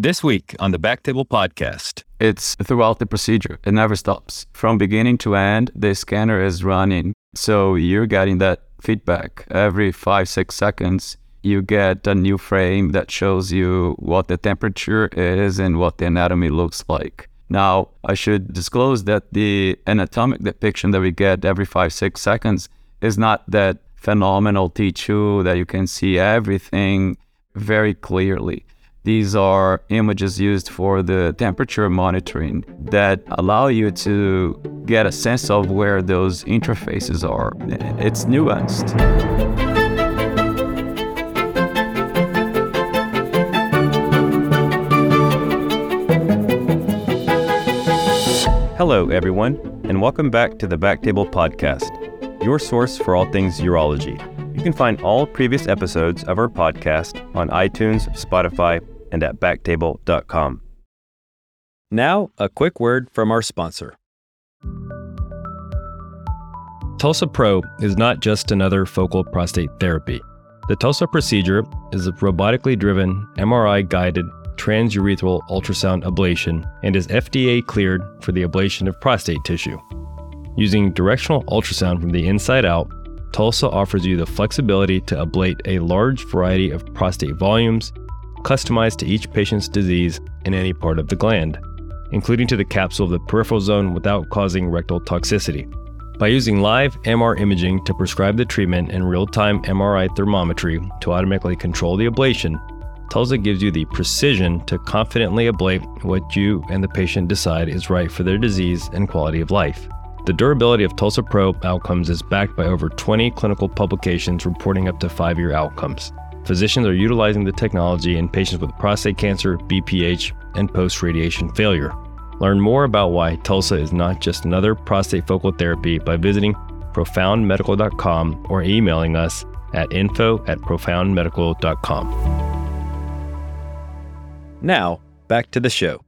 This week on the Back Table Podcast. It's throughout the procedure. It never stops. From beginning to end, the scanner is running. So you're getting that feedback. Every 5-6 seconds, you get a new frame that shows you what the temperature is and what the anatomy looks like. Now, I should disclose that the anatomic depiction that we get every 5-6 seconds is not that phenomenal T2 that you can see everything very clearly. These are images used for the temperature monitoring that allow you to get a sense of where those interfaces are. It's nuanced. Hello, everyone, and welcome back to the Back Table Podcast, your source for all things urology. You can find all previous episodes of our podcast on iTunes, Spotify, and at backtable.com. Now, a quick word from our sponsor. TULSA-PRO is not just another focal prostate therapy. The TULSA procedure is a robotically driven, MRI-guided transurethral ultrasound ablation and is FDA cleared for the ablation of prostate tissue. Using directional ultrasound from the inside out, TULSA offers you the flexibility to ablate a large variety of prostate volumes, customized to each patient's disease in any part of the gland, including to the capsule of the peripheral zone without causing rectal toxicity. By using live MR imaging to prescribe the treatment and real-time MRI thermometry to automatically control the ablation, TULSA gives you the precision to confidently ablate what you and the patient decide is right for their disease and quality of life. The durability of TULSA-PRO outcomes is backed by over 20 clinical publications reporting up to 5-year outcomes. Physicians are utilizing the technology in patients with prostate cancer, BPH, and post-radiation failure. Learn more about why TULSA is not just another prostate focal therapy by visiting profoundmedical.com or emailing us at info@profoundmedical.com. Now, back to the show.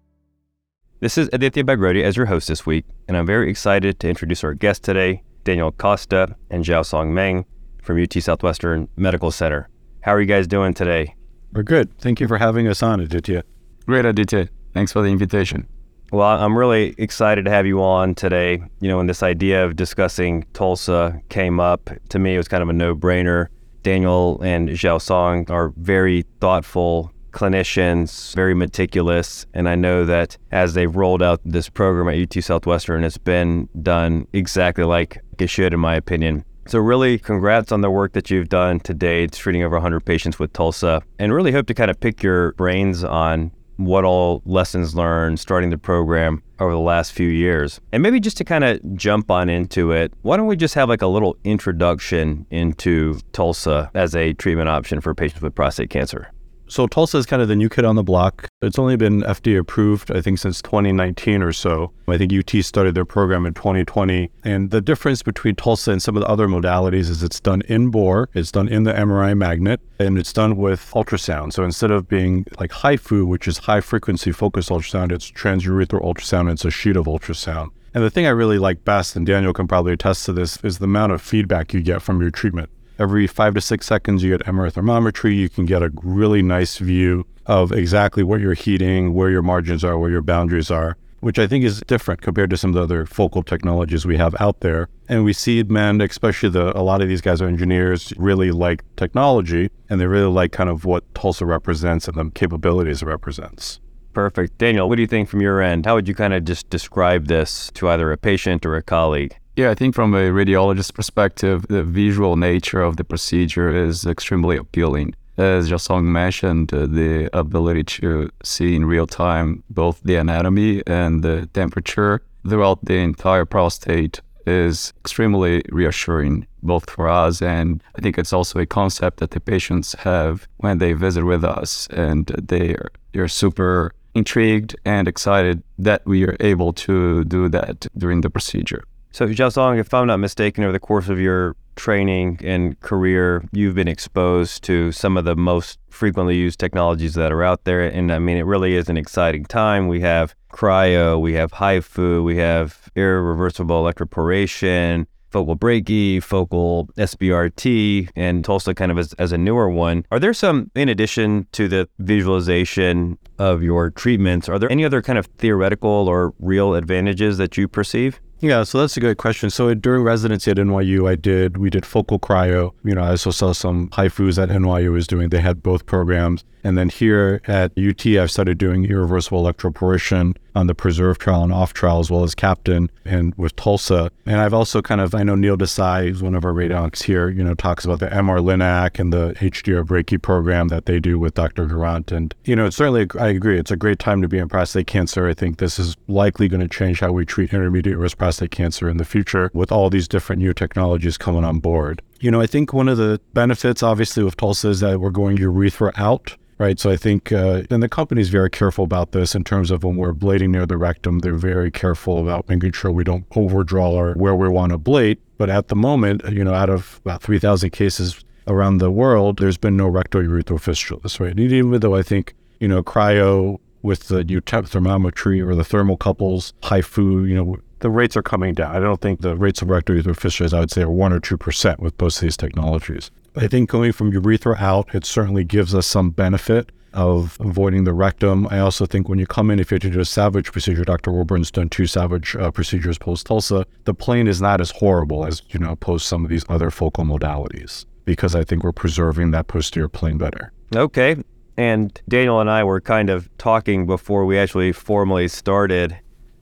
This is Aditya Bagrodia as your host this week, and I'm very excited to introduce our guests today, Daniel Costa and Xiaosong Meng from UT Southwestern Medical Center. How are you guys doing today? We're good. Thank you for having us on, Aditya. Great, Aditya. Thanks for the invitation. Well, I'm really excited to have you on today. You know, when this idea of discussing TULSA came up, to me it was kind of a no-brainer. Daniel and Xiaosong are very thoughtful clinicians, very meticulous, and I know that as they've rolled out this program at UT Southwestern, it's been done exactly like it should, in my opinion. So really, congrats on the work that you've done to date, treating over 100 patients with TULSA, and really hope to kind of pick your brains on what all lessons learned starting the program over the last few years. And maybe just to kind of jump on into it, why don't we just have like a little introduction into TULSA as a treatment option for patients with prostate cancer? So TULSA is kind of the new kid on the block. It's only been FDA approved, I think, since 2019 or so. I think UT started their program in 2020. And the difference between TULSA and some of the other modalities is it's done in bore, it's done in the MRI magnet, and it's done with ultrasound. So instead of being like HIFU, which is high frequency focused ultrasound, it's transurethral ultrasound, and it's a sheet of ultrasound. And the thing I really like best, and Daniel can probably attest to this, is the amount of feedback you get from your treatment. Every 5 to 6 seconds, you get MR thermometry. You can get a really nice view of exactly what you're heating, where your margins are, where your boundaries are, which I think is different compared to some of the other focal technologies we have out there. And we see men, especially a lot of these guys are engineers, really like technology, and they really like kind of what TULSA represents and the capabilities it represents. Perfect. Daniel, what do you think from your end? How would you kind of just describe this to either a patient or a colleague? Yeah, I think from a radiologist perspective, the visual nature of the procedure is extremely appealing. As Xiaosong mentioned, the ability to see in real time both the anatomy and the temperature throughout the entire prostate is extremely reassuring, both for us, and I think it's also a concept that the patients have when they visit with us, and they're super intrigued and excited that we are able to do that during the procedure. So, Xiaosong, if I'm not mistaken, over the course of your training and career, you've been exposed to some of the most frequently used technologies that are out there. And I mean, it really is an exciting time. We have cryo, we have HIFU, we have irreversible electroporation. focal brachy, focal SBRT, and TULSA kind of as a newer one. Are there some, in addition to the visualization of your treatments, are there any other kind of theoretical or real advantages that you perceive? Yeah, so that's a good question. So during residency at NYU, we did focal cryo. You know, I also saw some HIFUs that NYU was doing. They had both programs. And then here at UT, I've started doing irreversible electroporation on the PRESERVE trial and OFF trial, as well as CAPTAIN and with TULSA. And I've also I know Neil Desai, who's one of our radoncs here, you know, talks about the MR-LINAC and the HDR brachy program that they do with Dr. Garant. And, you know, it's certainly, I agree, it's a great time to be in prostate cancer. I think this is likely going to change how we treat intermediate risk prostate cancer in the future with all these different new technologies coming on board. You know, I think one of the benefits, obviously, with TULSA is that we're going urethra out. Right. So I think, and the company's very careful about this in terms of when we're blading near the rectum, they're very careful about making sure we don't overdraw where we want to blade. But at the moment, you know, out of about 3,000 cases around the world, there's been no rectourethral fistulas, right? And even though I think, you know, cryo with the thermometry or the thermocouples, HIFU, you know, the rates are coming down. I don't think the rates of rectourethral fistulas, I would say, are 1 or 2% with both of these technologies. I think going from urethra out, it certainly gives us some benefit of avoiding the rectum. I also think when you come in, if you have to do a salvage procedure, Dr. Wilburn's done 2 salvage procedures post-TULSA, the pain is not as horrible as, you know, post some of these other focal modalities, because I think we're preserving that posterior plane better. Okay. And Daniel and I were kind of talking before we actually formally started.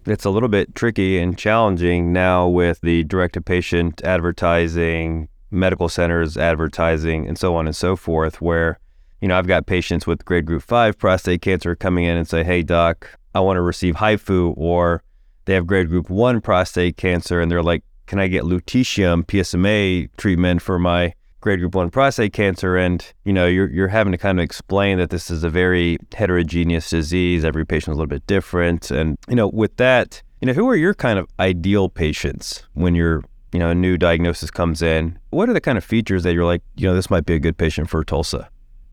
It's a little bit tricky and challenging now with the direct-to-patient advertising, medical centers advertising, and so on and so forth, where, you know, I've got patients with grade group 5 prostate cancer coming in and say, hey doc, I want to receive HIFU, or they have grade group 1 prostate cancer and they're like, can I get lutetium PSMA treatment for my grade group 1 prostate cancer? And, you know, you're having to kind of explain that this is a very heterogeneous disease. Every patient is a little bit different. And, you know, with that, you know, who are your kind of ideal patients when you're, you know, a new diagnosis comes in? What are the kind of features that you're like, you know, this might be a good patient for TULSA?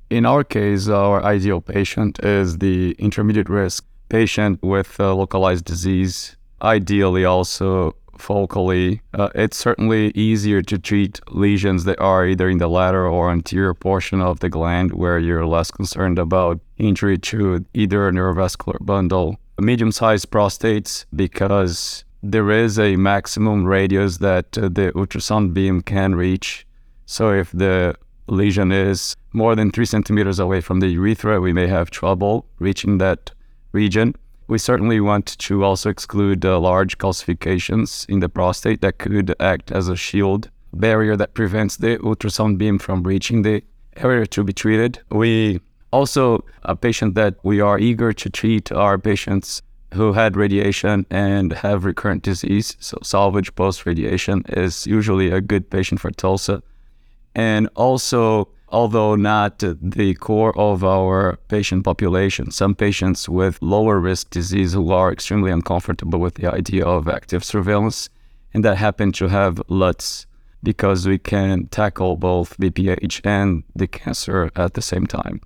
In our case, our ideal patient is the intermediate risk patient with localized disease, ideally also focally. It's certainly easier to treat lesions that are either in the lateral or anterior portion of the gland, where you're less concerned about injury to either a neurovascular bundle. Medium-sized prostates, because there is a maximum radius that the ultrasound beam can reach. So if the lesion is more than 3 centimeters away from the urethra, we may have trouble reaching that region. We certainly want to also exclude large calcifications in the prostate that could act as a shield barrier that prevents the ultrasound beam from reaching the area to be treated. We also, a patient that we are eager to treat are patients who had radiation and have recurrent disease. So salvage post-radiation is usually a good patient for TULSA. And also, although not the core of our patient population, some patients with lower risk disease who are extremely uncomfortable with the idea of active surveillance, and that happen to have LUTS, because we can tackle both BPH and the cancer at the same time.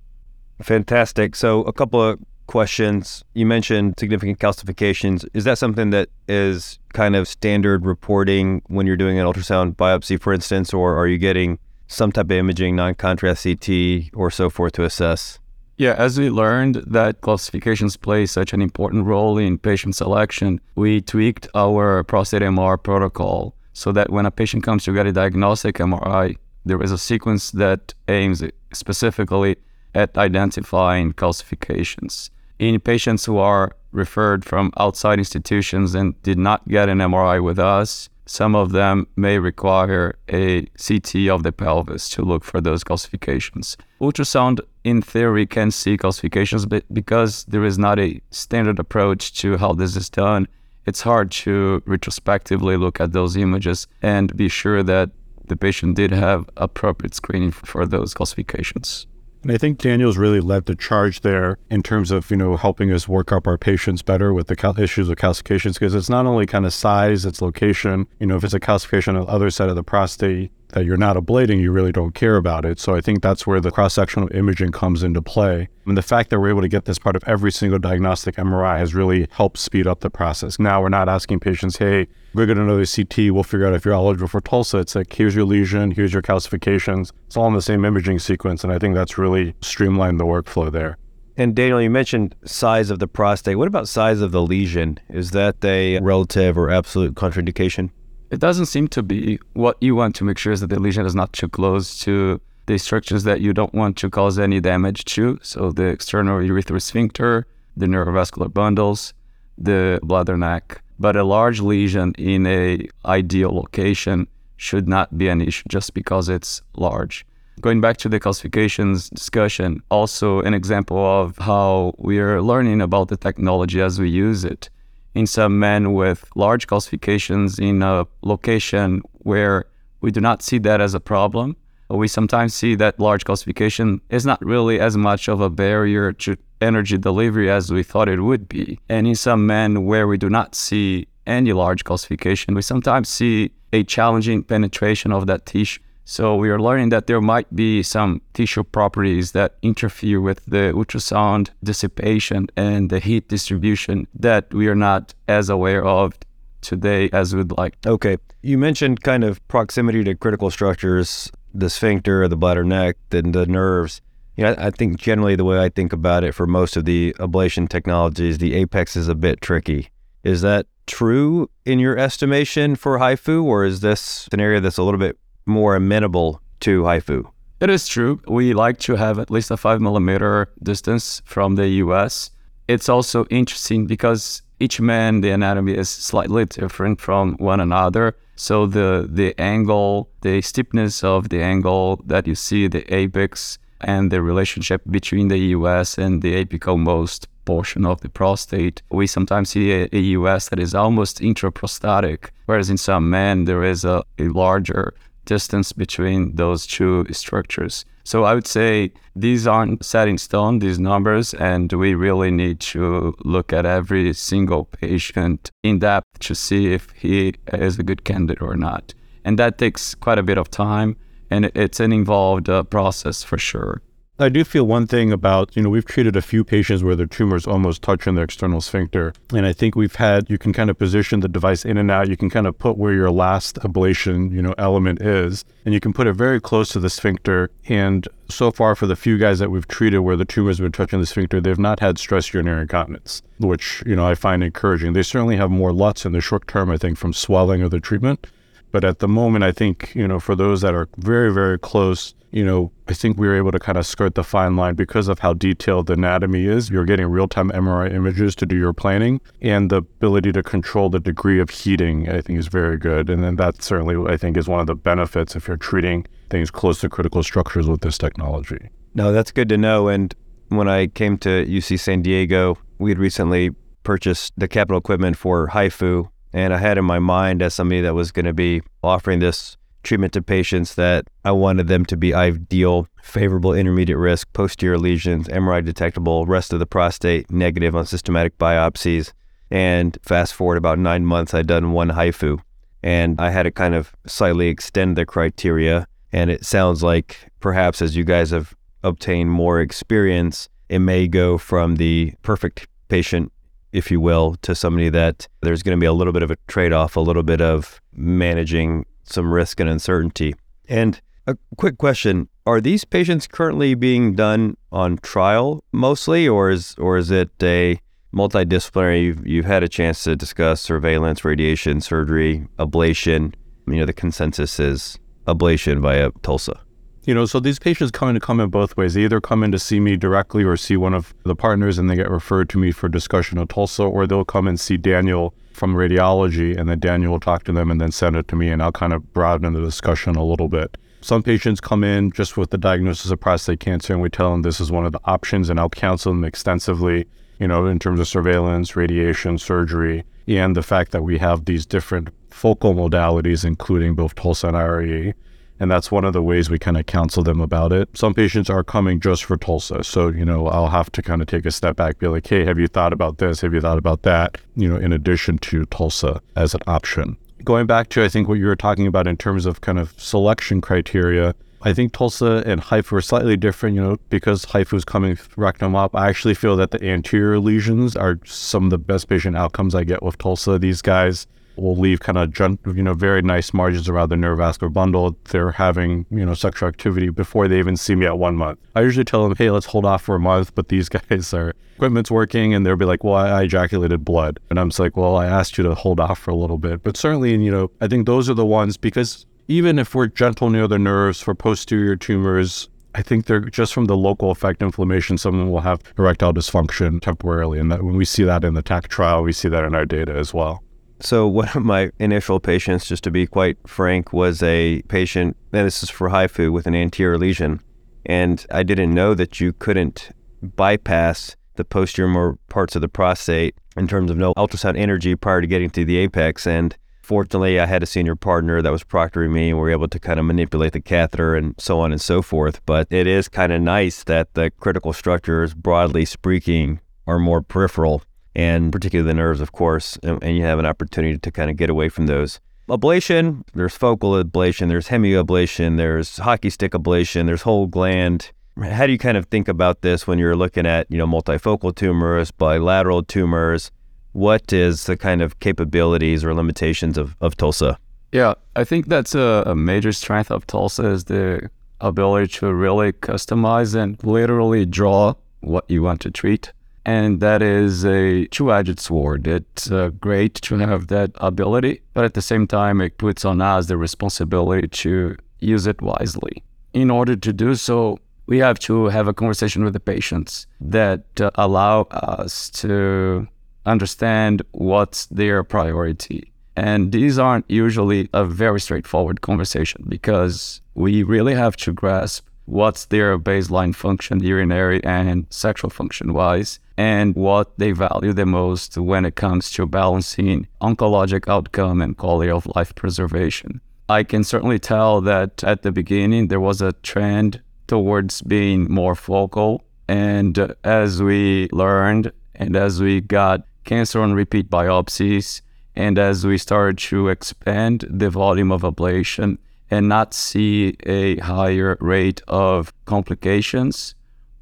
Fantastic. So a couple of questions. You mentioned significant calcifications. Is that something that is kind of standard reporting when you're doing an ultrasound biopsy, for instance, or are you getting some type of imaging, non-contrast CT or so forth to assess? Yeah, as we learned that calcifications play such an important role in patient selection, we tweaked our prostate MR protocol so that when a patient comes to get a diagnostic MRI, there is a sequence that aims specifically at identifying calcifications. In patients who are referred from outside institutions and did not get an MRI with us, some of them may require a CT of the pelvis to look for those calcifications. Ultrasound, in theory, can see calcifications, but because there is not a standard approach to how this is done, it's hard to retrospectively look at those images and be sure that the patient did have appropriate screening for those calcifications. And I think Daniel's really led the charge there in terms of, you know, helping us work up our patients better with the issues with calcifications, because it's not only kind of size, it's location. You know, if it's a calcification on the other side of the prostate, that you're not ablating, you really don't care about it. So I think that's where the cross-sectional imaging comes into play. And the fact that we're able to get this part of every single diagnostic MRI has really helped speed up the process. Now we're not asking patients, hey, we're going to another CT, we'll figure out if you're eligible for TULSA. It's like, here's your lesion, here's your calcifications. It's all in the same imaging sequence. And I think that's really streamlined the workflow there. And Daniel, you mentioned size of the prostate. What about size of the lesion? Is that a relative or absolute contraindication? It doesn't seem to be. What you want to make sure is that the lesion is not too close to the structures that you don't want to cause any damage to. So the external urethral sphincter, the neurovascular bundles, the bladder neck. But a large lesion in an ideal location should not be an issue just because it's large. Going back to the calcifications discussion, also an example of how we are learning about the technology as we use it. In some men with large calcifications in a location where we do not see that as a problem, we sometimes see that large calcification is not really as much of a barrier to energy delivery as we thought it would be. And in some men where we do not see any large calcification, we sometimes see a challenging penetration of that tissue. So we are learning that there might be some tissue properties that interfere with the ultrasound dissipation and the heat distribution that we are not as aware of today as we'd like. Okay. You mentioned kind of proximity to critical structures, the sphincter, the bladder neck, the nerves. You know, I think generally the way I think about it for most of the ablation technologies, the apex is a bit tricky. Is that true in your estimation for HIFU, or is this an area that's a little bit more amenable to HIFU? It is true. We like to have at least a 5 millimeter distance from the US. It's also interesting because each man, the anatomy is slightly different from one another. So the angle, the steepness of the angle that you see, the apex, and the relationship between the US and the apical most portion of the prostate. We sometimes see a US that is almost intraprostatic, whereas in some men there is a larger distance between those two structures. So I would say these aren't set in stone, these numbers, and we really need to look at every single patient in depth to see if he is a good candidate or not. And that takes quite a bit of time, and it's an involved process for sure. I do feel one thing about, you know, we've treated a few patients where their tumors almost touch on their external sphincter. And I think we've had, you can kind of position the device in and out. You can kind of put where your last ablation, you know, element is, and you can put it very close to the sphincter. And so far for the few guys that we've treated where the tumors have been touching the sphincter, they've not had stress urinary incontinence, which, you know, I find encouraging. They certainly have more LUTS in the short term, I think, from swelling of the treatment. But at the moment, I think, you know, for those that are very, very close, you know, I think we were able to kind of skirt the fine line because of how detailed the anatomy is. You're getting real-time MRI images to do your planning, and the ability to control the degree of heating, I think, is very good. And then that certainly, I think, is one of the benefits if you're treating things close to critical structures with this technology. No, that's good to know. And when I came to UC San Diego, we had recently purchased the capital equipment for HIFU, and I had in my mind as somebody that was going to be offering this treatment to patients that I wanted them to be ideal, favorable intermediate risk, posterior lesions, MRI detectable, rest of the prostate, negative on systematic biopsies. And fast forward about 9 months, I'd done one HIFU. And I had to kind of slightly extend the criteria. And it sounds like perhaps as you guys have obtained more experience, it may go from the perfect patient, if you will, to somebody that there's going to be a little bit of a trade-off, a little bit of managing some risk and uncertainty. And a quick question, are these patients currently being done on trial mostly, or is it a multidisciplinary? You've had a chance to discuss surveillance, radiation, surgery, ablation. You know, the consensus is ablation via TULSA. You know, so these patients come in both ways. They either come in to see me directly or see one of the partners and they get referred to me for discussion of TULSA, or they'll come and see Daniel from radiology, and then Daniel will talk to them and then send it to me, and I'll kind of broaden the discussion a little bit. Some patients come in just with the diagnosis of prostate cancer, and we tell them this is one of the options, and I'll counsel them extensively, you know, in terms of surveillance, radiation, surgery, and the fact that we have these different focal modalities, including both TULSA and IRE. And that's one of the ways we kind of counsel them about it. Some patients are coming just for TULSA. So, you know, I'll have to kind of take a step back, be like, hey, have you thought about this? Have you thought about that? You know, in addition to TULSA as an option. Going back to, I think, what you were talking about in terms of kind of selection criteria, I think TULSA and HIFU are slightly different, you know, because HIFU is coming rectum up. I actually feel that the anterior lesions are some of the best patient outcomes I get with TULSA. These guys will leave kind of, you know, very nice margins around the neurovascular bundle. They're having, you know, sexual activity before they even see me at 1 month. I usually tell them, hey, let's hold off for a month, but these guys are, equipment's working, and they'll be like, well, I ejaculated blood. And I'm just like, well, I asked you to hold off for a little bit. But certainly, you know, I think those are the ones, because even if we're gentle near the nerves for posterior tumors, I think they're just from the local effect inflammation, someone will have erectile dysfunction temporarily. And that, when we see that in the TAC trial, we see that in our data as well. So one of my initial patients, just to be quite frank, was a patient, and this is for HIFU, with an anterior lesion. And I didn't know that you couldn't bypass the posterior parts of the prostate in terms of no ultrasound energy prior to getting to the apex. And fortunately, I had a senior partner that was proctoring me, and we were able to kind of manipulate the catheter and so on and so forth. But it is kind of nice that the critical structures, broadly speaking, are more peripheral, and particularly the nerves, of course, and you have an opportunity to kind of get away from those. Ablation, there's focal ablation, there's hemioablation, there's hockey stick ablation, there's whole gland. How do you kind of think about this when you're looking at, you know, multifocal tumors, bilateral tumors? What is the kind of capabilities or limitations of TULSA? Yeah, I think that's a major strength of TULSA is the ability to really customize and literally draw what you want to treat. And that is a two-edged sword. It's great to have that ability, but at the same time, it puts on us the responsibility to use it wisely. In order to do so, we have to have a conversation with the patients that allow us to understand what's their priority. And these aren't usually a very straightforward conversation, because we really have to grasp what's their baseline function, urinary and sexual function-wise, and what they value the most when it comes to balancing oncologic outcome and quality of life preservation. I can certainly tell that at the beginning, there was a trend towards being more focal. And as we learned, and as we got cancer on repeat biopsies, and as we started to expand the volume of ablation, and not see a higher rate of complications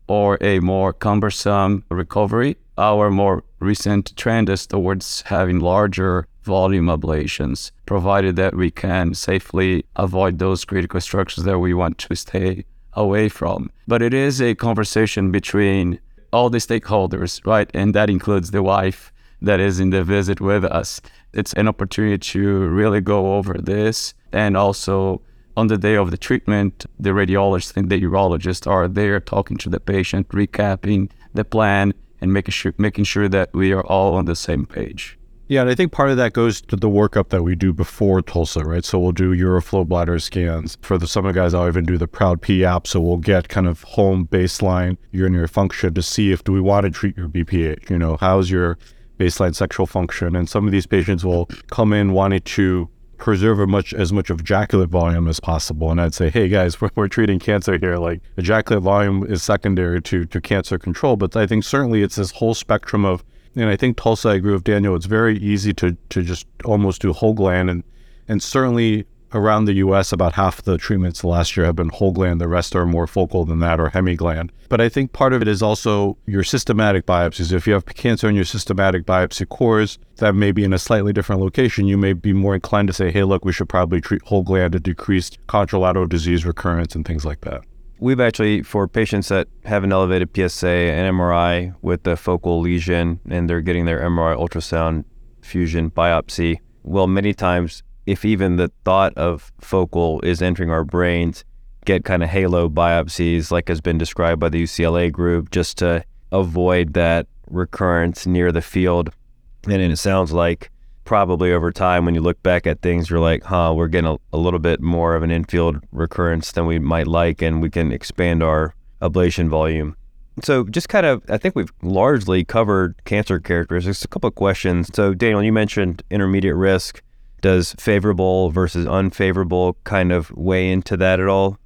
or a more cumbersome recovery, our more recent trend is towards having larger volume ablations, provided that we can safely avoid those critical structures that we want to stay away from. But it is a conversation between all the stakeholders, right? And that includes the wife that is in the visit with us. It's an opportunity to really go over this. And also, on the day of the treatment, the radiologist and the urologist are there talking to the patient, recapping the plan, and making sure that we are all on the same page. Yeah, and I think part of that goes to the workup that we do before TULSA, right? So we'll do Euroflow bladder scans. For some of the guys, I'll even do the PROUD-P app, so we'll get kind of home baseline urinary function to see if do we want to treat your BPH, you know, how's your baseline sexual function. And some of these patients will come in wanting to preserve as much of ejaculate volume as possible. And I'd say, hey guys, we're treating cancer here. Like, ejaculate volume is secondary to cancer control. But I think certainly it's this whole spectrum of, and I think TULSA, I agree with Daniel, it's very easy to just almost do whole gland. And certainly around the US, about half the treatments last year have been whole gland. The rest are more focal than that, or hemigland. But I think part of it is also your systematic biopsies. If you have cancer in your systematic biopsy cores that may be in a slightly different location, you may be more inclined to say, hey, look, we should probably treat whole gland to decrease contralateral disease recurrence and things like that. We've actually, for patients that have an elevated PSA, an MRI with a focal lesion, and they're getting their MRI ultrasound fusion biopsy, well, many times, if even the thought of focal is entering our brains, get kind of halo biopsies like has been described by the UCLA group, just to avoid that recurrence near the field. And it sounds like probably over time, when you look back at things, you're like, we're getting a little bit more of an infield recurrence than we might like, and we can expand our ablation volume. So just kind of, I think we've largely covered cancer characteristics. A couple of questions. So Daniel, you mentioned intermediate risk. Does favorable versus unfavorable kind of weigh into that at all?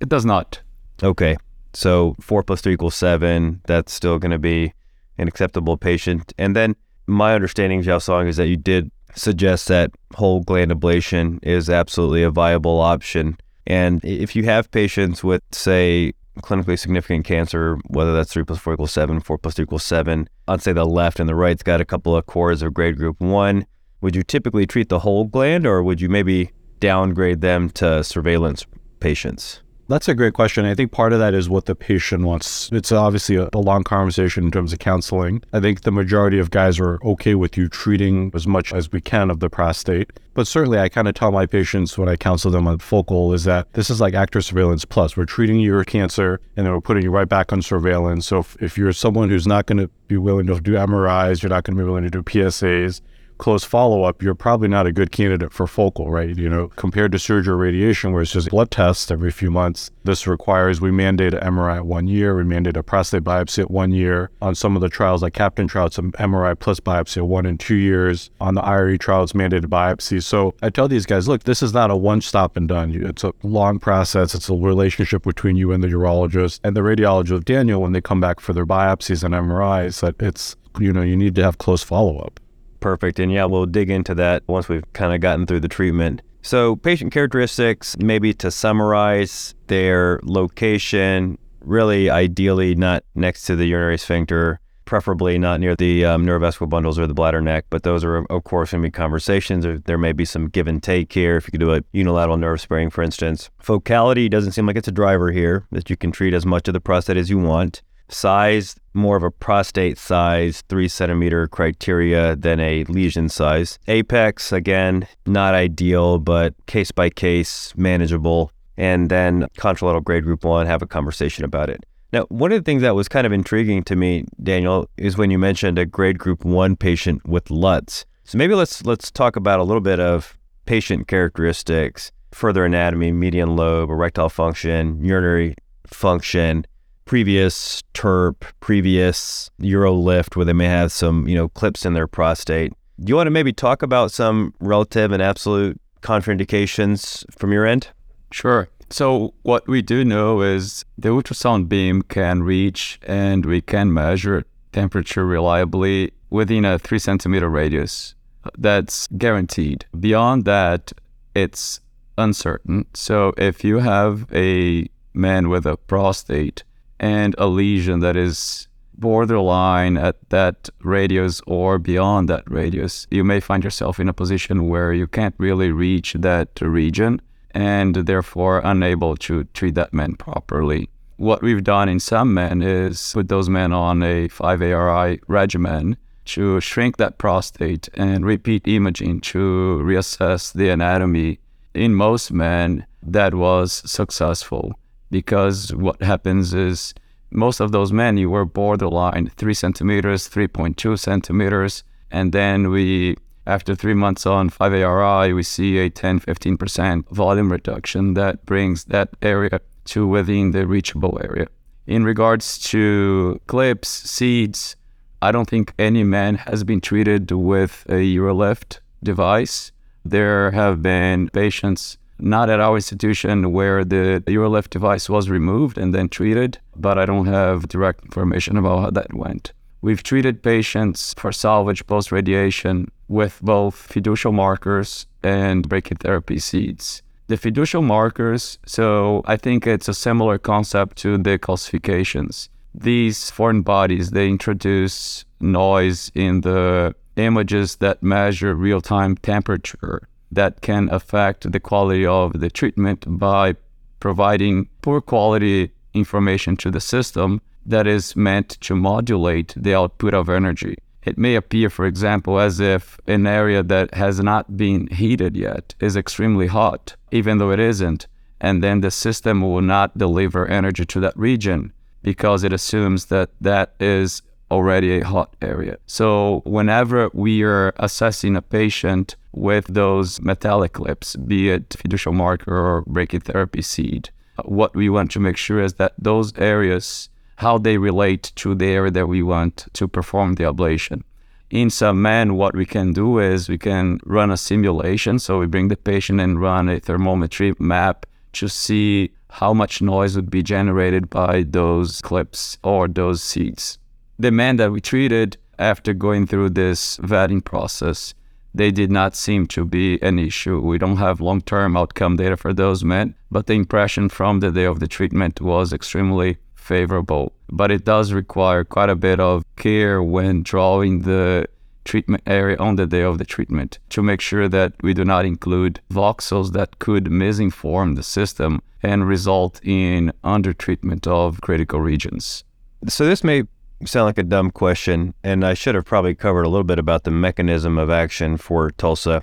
It does not. Okay. So 4 + 3 = 7, that's still going to be an acceptable patient. And then my understanding, Xiaosong, is that you did suggests that whole gland ablation is absolutely a viable option. And if you have patients with, say, clinically significant cancer, whether that's 3 + 4 = 7, 4 + 2 = 7, I'd say the left and the right's got a couple of cores of grade group 1, would you typically treat the whole gland, or would you maybe downgrade them to surveillance patients? That's a great question. I think part of that is what the patient wants. It's obviously a long conversation in terms of counseling. I think the majority of guys are okay with you treating as much as we can of the prostate. But certainly I kind of tell my patients when I counsel them on focal is that this is like active surveillance plus. We're treating your cancer and then we're putting you right back on surveillance. So if you're someone who's not going to be willing to do MRIs, you're not going to be willing to do PSAs, close follow-up, you're probably not a good candidate for focal, right? You know, compared to surgery or radiation, where it's just blood tests every few months, this requires, we mandate an MRI at 1 year, we mandate a prostate biopsy at 1 year. On some of the trials, like CAPTAIN trial, it's an MRI plus biopsy at 1 and 2 years. On the IRE trial, it's mandated biopsy. So I tell these guys, look, this is not a one stop and done. It's a long process. It's a relationship between you and the urologist and the radiologist, Daniel, when they come back for their biopsies and MRIs, that it's, you know, you need to have close follow-up. Perfect. And yeah, we'll dig into that once we've kind of gotten through the treatment. So patient characteristics, maybe to summarize, their location, really ideally not next to the urinary sphincter, preferably not near the neurovascular bundles or the bladder neck. But those are, of course, going to be conversations. There may be some give and take here. If you could do a unilateral nerve sparing, for instance. Focality doesn't seem like it's a driver here, that you can treat as much of the prostate as you want. Size, more of a prostate size, 3 centimeter criteria than a lesion size. Apex, again, not ideal, but case by case, manageable. And then contralateral grade group 1, have a conversation about it. Now, one of the things that was kind of intriguing to me, Daniel, is when you mentioned a grade group 1 patient with LUTS. So maybe let's talk about a little bit of patient characteristics, further anatomy, median lobe, erectile function, urinary function, previous TURP, previous Eurolift, where they may have some, clips in their prostate. Do you want to maybe talk about some relative and absolute contraindications from your end? Sure. So what we do know is the ultrasound beam can reach and we can measure temperature reliably within a 3 centimeter radius. That's guaranteed. Beyond that, it's uncertain. So if you have a man with a prostate and a lesion that is borderline at that radius or beyond that radius, you may find yourself in a position where you can't really reach that region and therefore unable to treat that man properly. What we've done in some men is put those men on a 5-ARI regimen to shrink that prostate and repeat imaging to reassess the anatomy. In most men, that was successful. Because what happens is most of those men, you were borderline 3 centimeters, 3.2 centimeters. And then we, after 3 months on 5-ARI, we see a 10-15% volume reduction that brings that area to within the reachable area. In regards to clips, seeds, I don't think any man has been treated with a Eurolift device. There have been patients, not at our institution, where the Eurolift device was removed and then treated, but I don't have direct information about how that went. We've treated patients for salvage post-radiation with both fiducial markers and brachytherapy seeds. The fiducial markers, so I think it's a similar concept to the calcifications. These foreign bodies, they introduce noise in the images that measure real-time temperature, that can affect the quality of the treatment by providing poor quality information to the system that is meant to modulate the output of energy. It may appear, for example, as if an area that has not been heated yet is extremely hot, even though it isn't, and then the system will not deliver energy to that region because it assumes that that is already a hot area. So whenever we are assessing a patient with those metallic clips, be it fiducial marker or brachytherapy seed, what we want to make sure is that those areas, how they relate to the area that we want to perform the ablation. In some men, what we can do is we can run a simulation. So we bring the patient and run a thermometry map to see how much noise would be generated by those clips or those seeds. The men that we treated, after going through this vetting process, they did not seem to be an issue. We don't have long-term outcome data for those men, but the impression from the day of the treatment was extremely favorable. But it does require quite a bit of care when drawing the treatment area on the day of the treatment to make sure that we do not include voxels that could misinform the system and result in undertreatment of critical regions. So this may sound like a dumb question, and I should have probably covered a little bit about the mechanism of action for TULSA.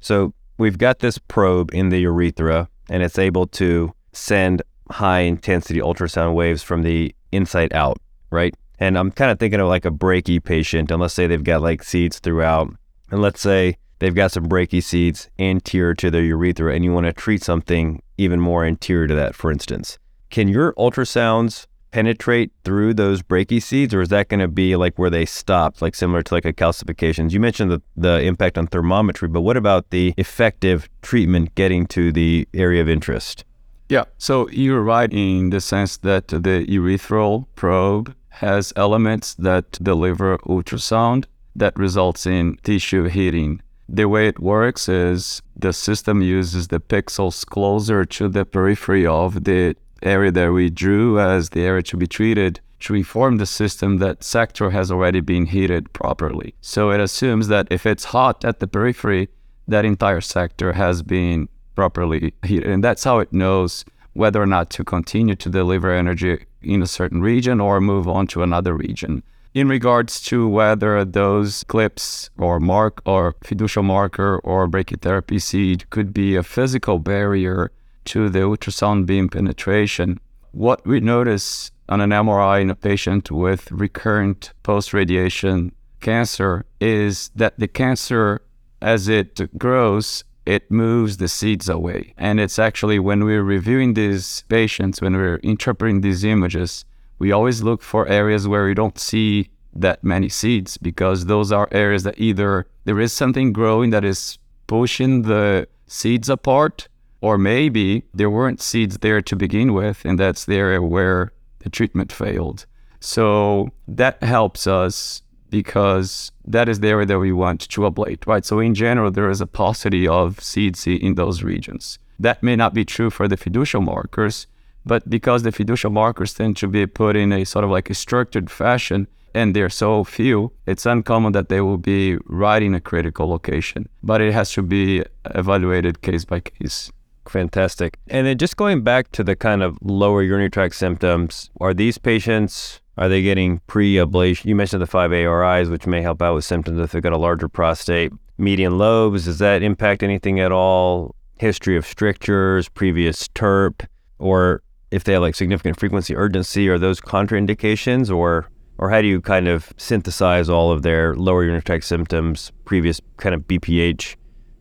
So we've got this probe in the urethra, and it's able to send high-intensity ultrasound waves from the inside out, right? And I'm kind of thinking of like a brachy patient, and let's say they've got like seeds throughout, and let's say they've got some brachy seeds anterior to their urethra, and you want to treat something even more anterior to that, for instance. Can your ultrasounds penetrate through those brachy seeds, or is that going to be like where they stop, like similar to like a calcifications? You mentioned the impact on thermometry, but what about the effective treatment getting to the area of interest? Yeah, so you're right in the sense that the urethral probe has elements that deliver ultrasound that results in tissue heating. The way it works is the system uses the pixels closer to the periphery of the area that we drew as the area to be treated to inform the system that sector has already been heated properly. So it assumes that if it's hot at the periphery, that entire sector has been properly heated. And that's how it knows whether or not to continue to deliver energy in a certain region or move on to another region. In regards to whether those clips or mark or fiducial marker or brachytherapy seed could be a physical barrier to the ultrasound beam penetration, what we notice on an MRI in a patient with recurrent post-radiation cancer is that the cancer, as it grows, it moves the seeds away. And it's actually when we're reviewing these patients, when we're interpreting these images, we always look for areas where we don't see that many seeds, because those are areas that either there is something growing that is pushing the seeds apart, or maybe there weren't seeds there to begin with, and that's the area where the treatment failed. So that helps us because that is the area that we want to ablate, right? So in general, there is a paucity of seeds in those regions. That may not be true for the fiducial markers, but because the fiducial markers tend to be put in a sort of like a structured fashion, and they're so few, it's uncommon that they will be right in a critical location, but it has to be evaluated case by case. Fantastic. And then just going back to the kind of lower urinary tract symptoms, are these patients, are they getting pre-ablation? You mentioned the 5-ARIs, which may help out with symptoms if they've got a larger prostate. Median lobes, does that impact anything at all? History of strictures, previous TURP, or if they have like significant frequency urgency, are those contraindications? Or how do you kind of synthesize all of their lower urinary tract symptoms, previous kind of BPH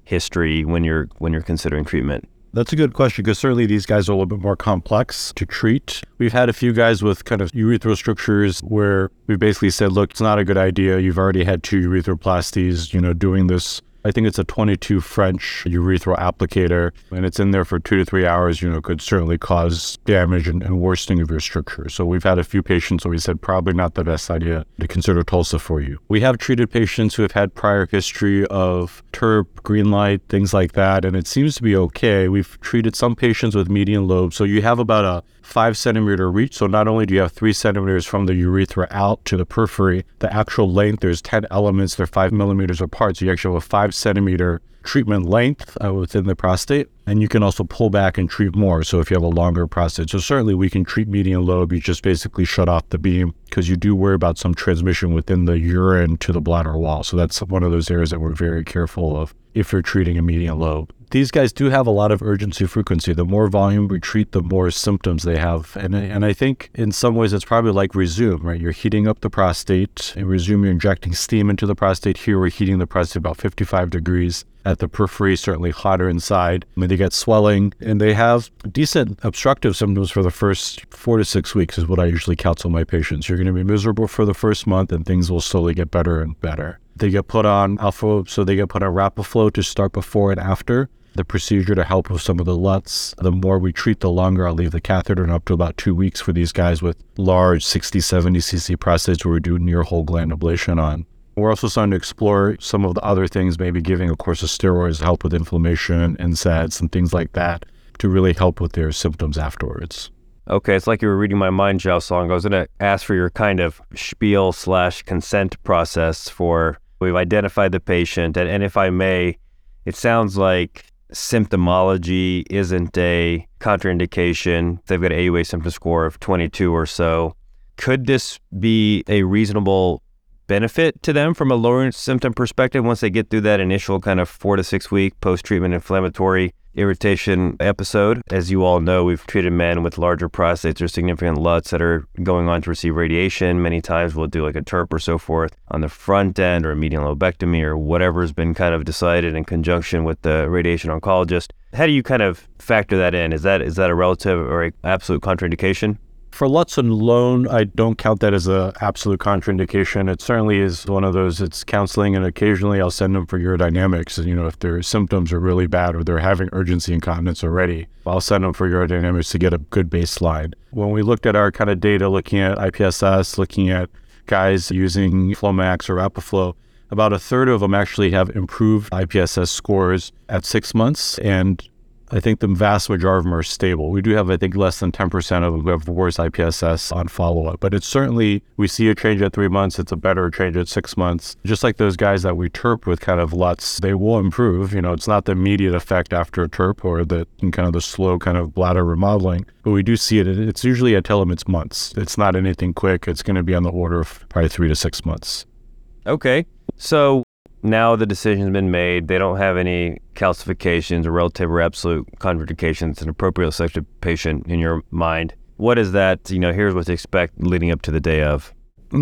history when you're considering treatment? That's a good question, because certainly these guys are a little bit more complex to treat. We've had a few guys with kind of urethral strictures where we basically said, look, it's not a good idea. You've already had two urethroplasties, doing this. I think it's a 22 French urethral applicator, and it's in there for 2 to 3 hours, could certainly cause damage and worsening of your stricture. So we've had a few patients where we said probably not the best idea to consider TULSA for you. We have treated patients who have had prior history of TURP, green light, things like that, and it seems to be okay. We've treated some patients with median lobe. So you have about a 5 centimeter reach. So not only do you have 3 centimeters from the urethra out to the periphery, the actual length, there's 10 elements, they're 5 millimeters apart. So you actually have a 5 centimeter treatment length within the prostate, and you can also pull back and treat more. So if you have a longer prostate, so certainly we can treat median lobe. You just basically shut off the beam because you do worry about some transmission within the urine to the bladder wall. So that's one of those areas that we're very careful of if you're treating a median lobe. These guys do have a lot of urgency frequency. The more volume we treat, the more symptoms they have. And I think in some ways it's probably like Rezūm, right? You're heating up the prostate. In Rezūm, you're injecting steam into the prostate. Here, we're heating the prostate about 55 degrees. At the periphery, certainly hotter inside. I mean, they get swelling, and they have decent obstructive symptoms for the first 4 to 6 weeks is what I usually counsel my patients. You're going to be miserable for the first month, and things will slowly get better and better. They get put on Rapaflo to start before and after the procedure to help with some of the LUTS. The more we treat, the longer I'll leave the catheter, and up to about 2 weeks for these guys with large 60, 70 cc prostates where we do near whole gland ablation on. We're also starting to explore some of the other things, maybe giving a course of steroids to help with inflammation, NSAIDs, and things like that to really help with their symptoms afterwards. Okay, it's like you were reading my mind, Xiaosong. I was going to ask for your kind of spiel / consent process for we've identified the patient. And if I may, it sounds like symptomology isn't a contraindication. They've got an AUA symptom score of 22 or so. Could this be a reasonable benefit to them from a lower symptom perspective once they get through that initial kind of 4 to 6 week post-treatment inflammatory irritation episode? As you all know, we've treated men with larger prostates or significant LUTs that are going on to receive radiation. Many times we'll do like a TURP or so forth on the front end, or a median lobectomy, or whatever's been kind of decided in conjunction with the radiation oncologist. How do you kind of factor that in? Is that a relative or an absolute contraindication? For LUTs alone, I don't count that as an absolute contraindication. It certainly is one of those, it's counseling, and occasionally I'll send them for urodynamics. And, you know, if their symptoms are really bad or they're having urgency incontinence already, I'll send them for urodynamics to get a good baseline. When we looked at our kind of data, looking at IPSS, looking at guys using FloMax or Appaflow, about a third of them actually have improved IPSS scores at 6 months, and I think the vast majority of them are stable. We do have, I think, less than 10% of them who have the worst IPSS on follow-up. But it's certainly, we see a change at 3 months, it's a better change at 6 months. Just like those guys that we TURP with kind of LUTs, they will improve. You know, it's not the immediate effect after a TURP or the kind of the slow kind of bladder remodeling. But we do see it. It's usually, I tell them, it's months. It's not anything quick. It's going to be on the order of probably 3 to 6 months. Okay. So now the decision's been made. They don't have any calcifications or relative or absolute contraindications. It's an appropriately selected patient in your mind. What is that? You know, here's what to expect leading up to the day of.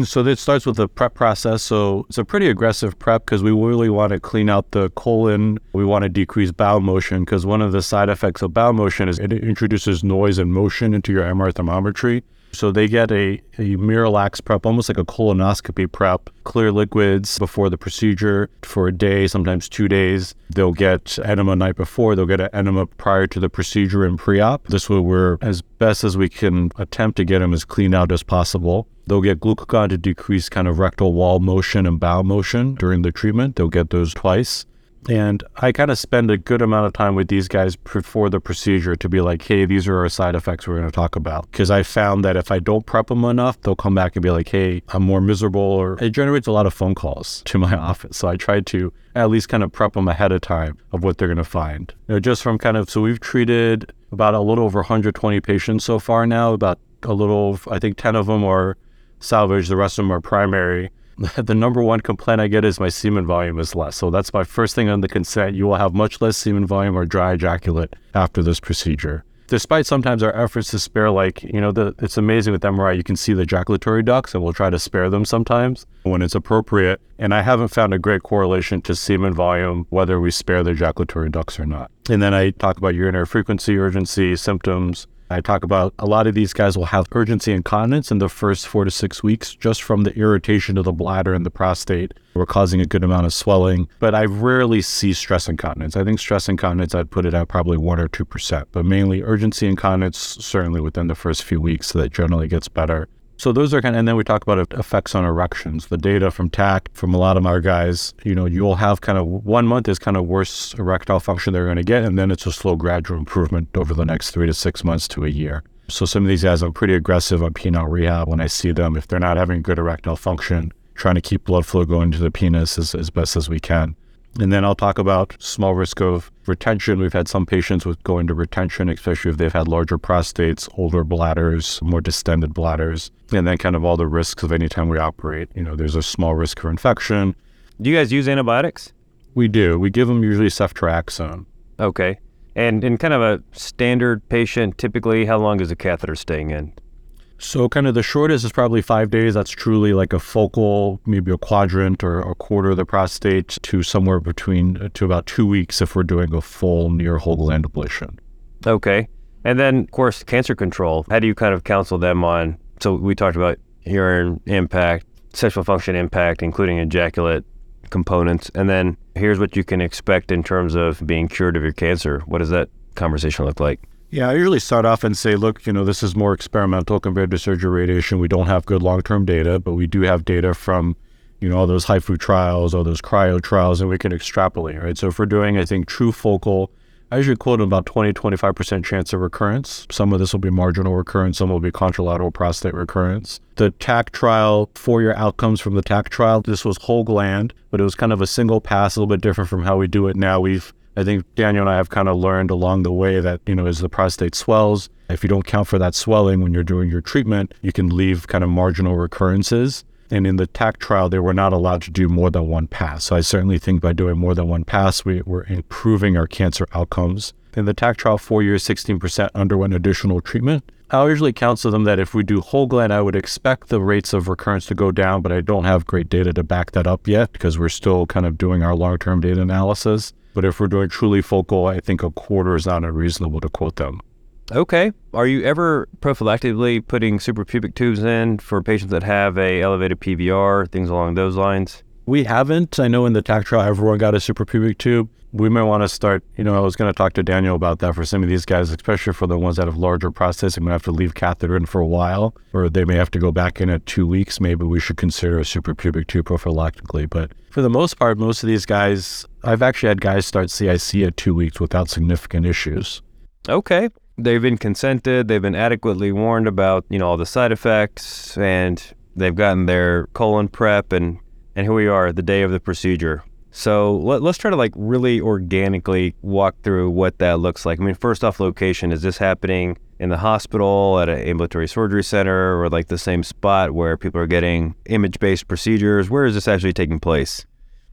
So this starts with the prep process. So it's a pretty aggressive prep because we really want to clean out the colon. We want to decrease bowel motion because one of the side effects of bowel motion is it introduces noise and motion into your MR thermometry. So they get a Miralax prep, almost like a colonoscopy prep, clear liquids before the procedure for a day, sometimes 2 days. They'll get enema night before. They'll get an enema prior to the procedure in pre-op. This way we're, as best as we can, attempt to get them as clean out as possible. They'll get glucagon to decrease kind of rectal wall motion and bowel motion during the treatment. They'll get those twice. And I kind of spend a good amount of time with these guys before the procedure to be like, hey, these are our side effects we're going to talk about. Because I found that if I don't prep them enough, they'll come back and be like, hey, I'm more miserable. Or it generates a lot of phone calls to my office. So I try to at least kind of prep them ahead of time of what they're going to find. You know, just from kind of, so we've treated about a little over 120 patients so far now. About a little, I think 10 of them are salvage. The rest of them are primary. The number one complaint I get is my semen volume is less. So that's my first thing on the consent. You will have much less semen volume or dry ejaculate after this procedure. Despite sometimes our efforts to spare, like, you know, it's amazing with MRI, you can see the ejaculatory ducts, and we'll try to spare them sometimes when it's appropriate. And I haven't found a great correlation to semen volume, whether we spare the ejaculatory ducts or not. And then I talk about urinary frequency, urgency, symptoms. I talk about a lot of these guys will have urgency incontinence in the first 4 to 6 weeks just from the irritation of the bladder and the prostate. We're causing a good amount of swelling, but I rarely see stress incontinence. I think stress incontinence, I'd put it at probably 1 or 2%, but mainly urgency incontinence certainly within the first few weeks, so that generally gets better. So those are kind of, and then we talk about effects on erections. The data from TAC, from a lot of our guys, you know, you'll have kind of 1 month is kind of worse erectile function they're going to get, and then it's a slow gradual improvement over the next 3 to 6 months to a year. So some of these guys, I'm pretty aggressive on penile rehab when I see them. If they're not having good erectile function, trying to keep blood flow going to the penis as best as we can. And then I'll talk about small risk of retention. We've had some patients with going to retention, especially if they've had larger prostates, older bladders, more distended bladders, and then kind of all the risks of any time we operate. You know, there's a small risk for infection. Do you guys use antibiotics? We do. We give them usually ceftriaxone. Okay. And in kind of a standard patient, typically, how long is a catheter staying in? So kind of the shortest is probably 5 days. That's truly like a focal, maybe a quadrant or a quarter of the prostate, to somewhere between to about 2 weeks if we're doing a full near whole gland ablation. Okay. And then, of course, cancer control. How do you kind of counsel them on? So we talked about urine impact, sexual function impact, including ejaculate components. And then here's what you can expect in terms of being cured of your cancer. What does that conversation look like? Yeah, I usually start off and say, look, you know, this is more experimental compared to surgery radiation. We don't have good long-term data, but we do have data from, you know, all those HIFU trials, all those cryo trials, and we can extrapolate, right? So if we're doing, I think, true focal, I usually quote about 20-25% chance of recurrence. Some of this will be marginal recurrence, some will be contralateral prostate recurrence. The TAC trial, 4-year outcomes from the TAC trial, this was whole gland, but it was kind of a single pass, a little bit different from how we do it now. I think Daniel and I have kind of learned along the way that, you know, as the prostate swells, if you don't count for that swelling when you're doing your treatment, you can leave kind of marginal recurrences. And in the TAC trial, they were not allowed to do more than one pass. So I certainly think by doing more than one pass, we were improving our cancer outcomes. In the TAC trial, 4 years, 16% underwent additional treatment. I usually counsel them that if we do whole gland, I would expect the rates of recurrence to go down, but I don't have great data to back that up yet because we're still kind of doing our long-term data analysis. But if we're doing truly focal, I think a quarter is not unreasonable to quote them. Okay. Are you ever prophylactically putting suprapubic tubes in for patients that have a elevated PVR, things along those lines? We haven't. I know in the TAC trial, everyone got a suprapubic tube. We may want to start, you know, I was going to talk to Daniel about that for some of these guys, especially for the ones that have larger prostates. I'm going to have to leave catheter in for a while, or they may have to go back in at 2 weeks. Maybe we should consider a suprapubic tube prophylactically. But for the most part, most of these guys, I've actually had guys start CIC at 2 weeks without significant issues. Okay. They've been consented, they've been adequately warned about, you know, all the side effects, and they've gotten their colon prep, and here we are, the day of the procedure. So let's try to like really organically walk through what that looks like. I mean, first off, location, is this happening in the hospital, at an ambulatory surgery center, or like the same spot where people are getting image-based procedures? Where is this actually taking place?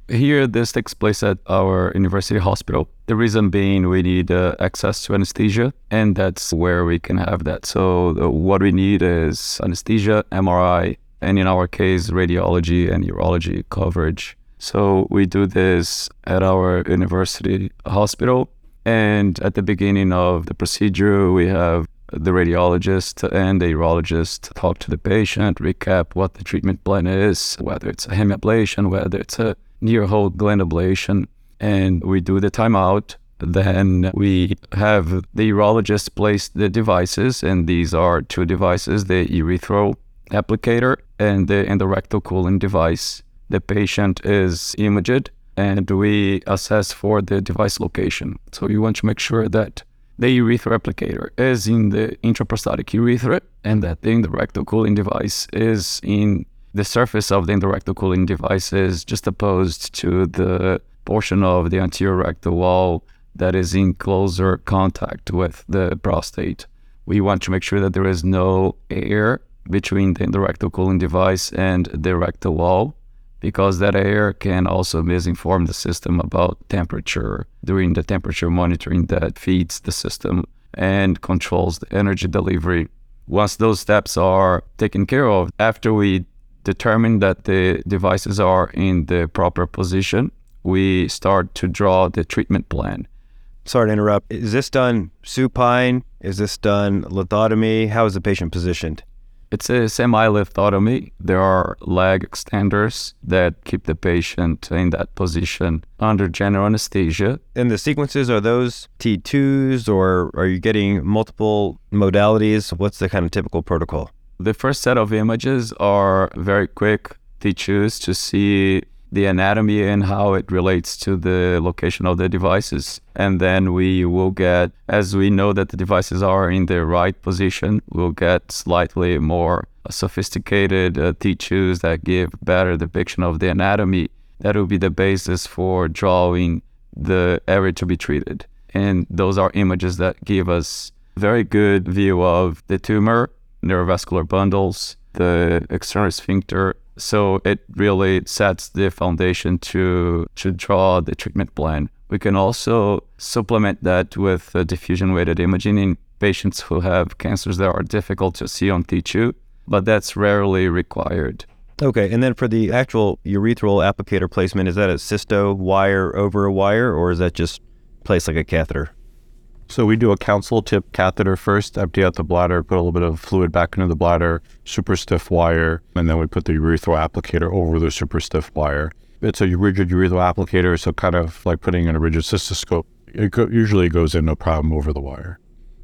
Here, this takes place at our university hospital. The reason being we need access to anesthesia, and that's where we can have that. So what we need is anesthesia, MRI, and in our case, radiology and urology coverage. So we do this at our university hospital. And at the beginning of the procedure, we have the radiologist and the urologist talk to the patient, recap what the treatment plan is, whether it's a hemiablation, whether it's a near whole gland ablation, and we do the timeout. Then we have the urologist place the devices, and these are two devices, the urethral applicator and the endorectal cooling device. The patient is imaged, and we assess for the device location. So you want to make sure that the urethra applicator is in the intraprostatic urethra, and that the endorectal cooling device is in the surface of the endorectal cooling device is just opposed to the portion of the anterior rectal wall that is in closer contact with the prostate. We want to make sure that there is no air between the endorectal cooling device and the rectal wall, because that air can also misinform the system about temperature during the temperature monitoring that feeds the system and controls the energy delivery. Once those steps are taken care of, after we determine that the devices are in the proper position, we start to draw the treatment plan. Sorry to interrupt. Is this done supine? Is this done lithotomy? How is the patient positioned? It's a semi-lithotomy. There are leg extenders that keep the patient in that position under general anesthesia. And the sequences, are those T2s, or are you getting multiple modalities? What's the kind of typical protocol? The first set of images are very quick T2s to see the anatomy and how it relates to the location of the devices. And then we will get, as we know that the devices are in the right position, we'll get slightly more sophisticated T2s that give better depiction of the anatomy. That will be the basis for drawing the area to be treated. And those are images that give us very good view of the tumor, neurovascular bundles, the external sphincter. So it really sets the foundation to draw the treatment plan. We can also supplement that with diffusion-weighted imaging in patients who have cancers that are difficult to see on T2, but that's rarely required. Okay, and then for the actual urethral applicator placement, is that a cysto wire over a wire, or is that just placed like a catheter? So we do a council tip catheter first, empty out the bladder, put a little bit of fluid back into the bladder, super stiff wire, and then we put the urethral applicator over the super stiff wire. It's a rigid urethral applicator, so kind of like putting in a rigid cystoscope. It usually goes in no problem over the wire.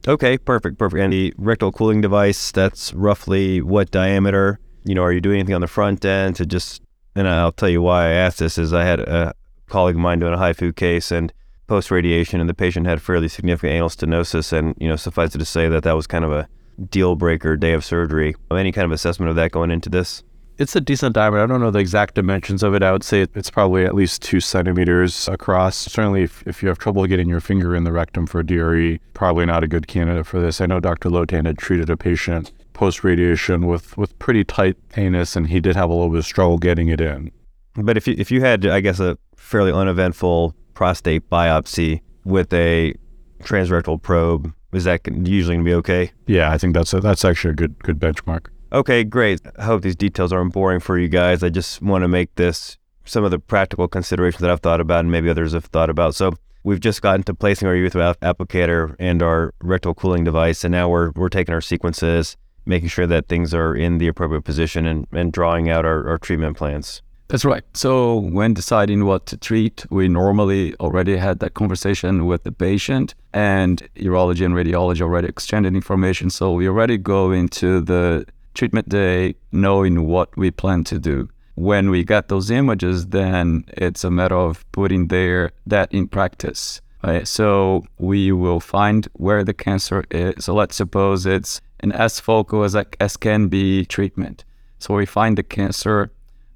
Okay, perfect. And the rectal cooling device, that's roughly what diameter? You know, are you doing anything on the front end to just and I'll tell you why I asked this, is I had a colleague of mine doing a HIFU case and post-radiation, and the patient had fairly significant anal stenosis, and, you know, suffice it to say that that was kind of a deal-breaker day of surgery. Any kind of assessment of that going into this? It's a decent diameter. I don't know the exact dimensions of it. I would say it's probably at least 2 centimeters across. Certainly, if you have trouble getting your finger in the rectum for a DRE, probably not a good candidate for this. I know Dr. Lotan had treated a patient post-radiation with pretty tight anus, and he did have a little bit of struggle getting it in. But if you had, I guess, a fairly uneventful prostate biopsy with a transrectal probe, is that usually going to be okay? Yeah, I think that's actually a good benchmark. Okay, great. I hope these details aren't boring for you guys. I just want to make this some of the practical considerations that I've thought about and maybe others have thought about. So we've just gotten to placing our urethral applicator and our rectal cooling device, and now we're taking our sequences, making sure that things are in the appropriate position, and drawing out our treatment plans. That's right. So when deciding what to treat, we normally already had that conversation with the patient, and urology and radiology already exchanged information. So we already go into the treatment day knowing what we plan to do. When we got those images, then it's a matter of putting that in practice. Right? So we will find where the cancer is. So let's suppose it's an S focal as can be treatment. So we find the cancer.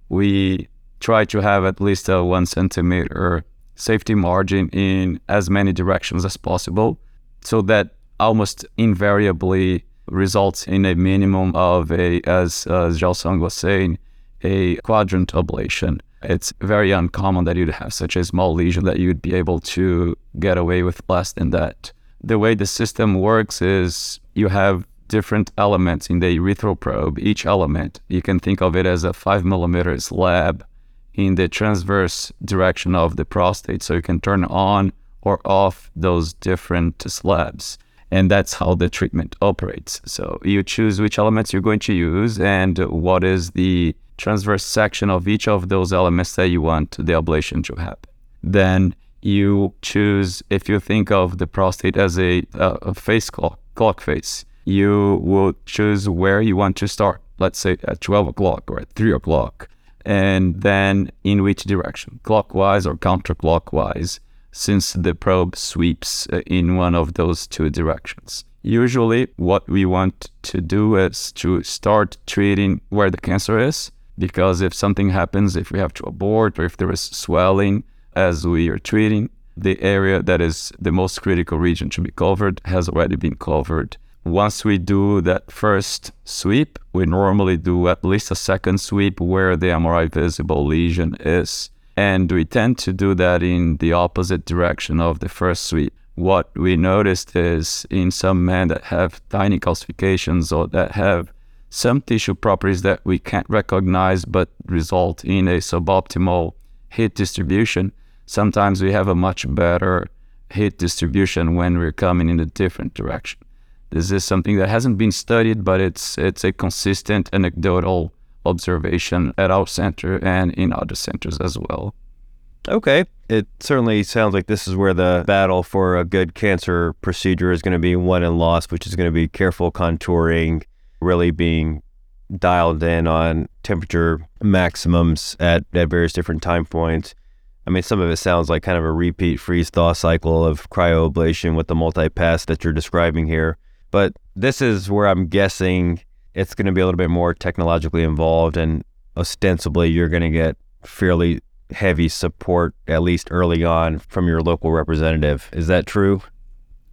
We try to have at least a 1 centimeter safety margin in as many directions as possible, so that almost invariably results in a minimum of a, as Xiaosong was saying, a quadrant ablation. It's very uncommon that you'd have such a small lesion that you'd be able to get away with less than that. The way the system works is you have different elements in the urethral probe. Each element, you can think of it as a 5 millimeter slab in the transverse direction of the prostate, so you can turn on or off those different slabs, and that's how the treatment operates. So you choose which elements you're going to use and what is the transverse section of each of those elements that you want the ablation to happen. Then you choose, if you think of the prostate as a face clock face, you will choose where you want to start, let's say at 12 o'clock or at 3 o'clock, and then in which direction, clockwise or counterclockwise, since the probe sweeps in one of those two directions. Usually, what we want to do is to start treating where the cancer is, because if something happens, if we have to abort or if there is swelling as we are treating, the area that is the most critical region to be covered has already been covered. Once we do that first sweep, we normally do at least a second sweep where the MRI visible lesion is. And we tend to do that in the opposite direction of the first sweep. What we noticed is in some men that have tiny calcifications or that have some tissue properties that we can't recognize but result in a suboptimal heat distribution, sometimes we have a much better heat distribution when we're coming in a different direction. This is something that hasn't been studied, but it's a consistent anecdotal observation at our center and in other centers as well. Okay. It certainly sounds like this is where the battle for a good cancer procedure is going to be won and lost, which is going to be careful contouring, really being dialed in on temperature maximums at various different time points. I mean, some of it sounds like kind of a repeat freeze-thaw cycle of cryoablation with the multi-pass that you're describing here. But this is where I'm guessing it's going to be a little bit more technologically involved, and ostensibly you're going to get fairly heavy support, at least early on, from your local representative. Is that true?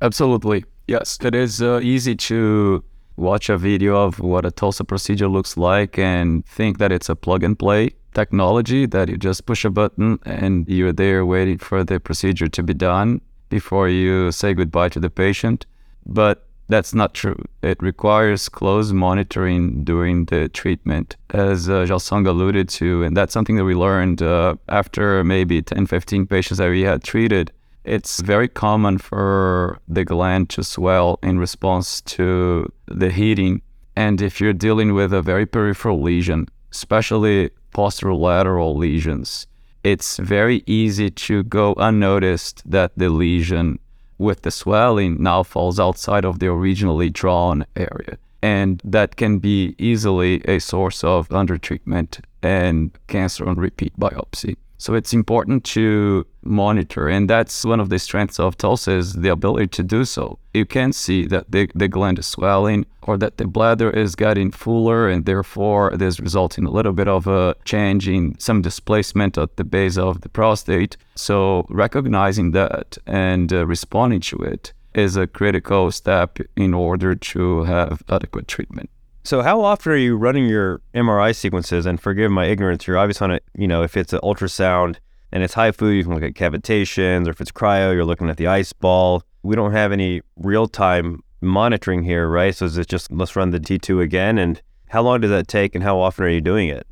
Absolutely. Yes. It is easy to watch a video of what a TULSA procedure looks like and think that it's a plug-and-play technology, that you just push a button and you're there waiting for the procedure to be done before you say goodbye to the patient. But that's not true. It requires close monitoring during the treatment, as Xiaosong alluded to, and that's something that we learned after maybe 10-15 patients that we had treated. It's very common for the gland to swell in response to the heating, and if you're dealing with a very peripheral lesion, especially posterolateral lesions, it's very easy to go unnoticed that the lesion with the swelling now falls outside of the originally drawn area. and that can be easily a source of undertreatment and cancer on repeat biopsy. So it's important to monitor, and that's one of the strengths of TULSA is the ability to do so. You can see that the gland is swelling or that the bladder is getting fuller, and therefore there's resulting a little bit of a change in some displacement at the base of the prostate. So recognizing that and responding to it is a critical step in order to have adequate treatment. So how often are you running your MRI sequences? And forgive my ignorance, you're obviously on it, you know, if it's an ultrasound and it's HIFU, you can look at cavitations, or if it's cryo, you're looking at the ice ball. We don't have any real-time monitoring here, right? So is it just, let's run the T2 again? And how long does that take, and how often are you doing it?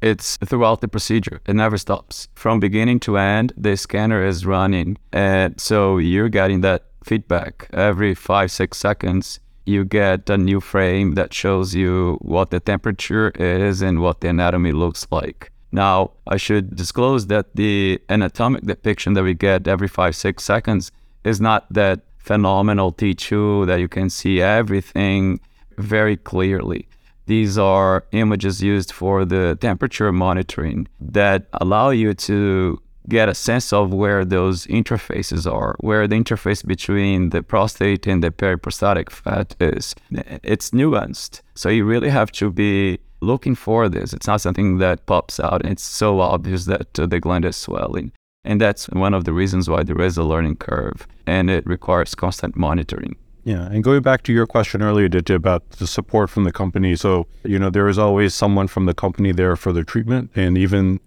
It's throughout the procedure. It never stops. From beginning to end, the scanner is running. And so you're getting that feedback every 5-6 seconds. You get a new frame that shows you what the temperature is and what the anatomy looks like. Now, I should disclose that the anatomic depiction that we get every 5-6 seconds is not that phenomenal T2 that you can see everything very clearly. These are images used for the temperature monitoring that allow you to get a sense of where those interfaces are, where the interface between the prostate and the periprostatic fat is. It's nuanced. So you really have to be looking for this. It's not something that pops out. It's so obvious that the gland is swelling. And that's one of the reasons why there is a learning curve, and it requires constant monitoring. Yeah, and going back to your question earlier, Aditya, about the support from the company. So, you know, there is always someone from the company there for the treatment, and even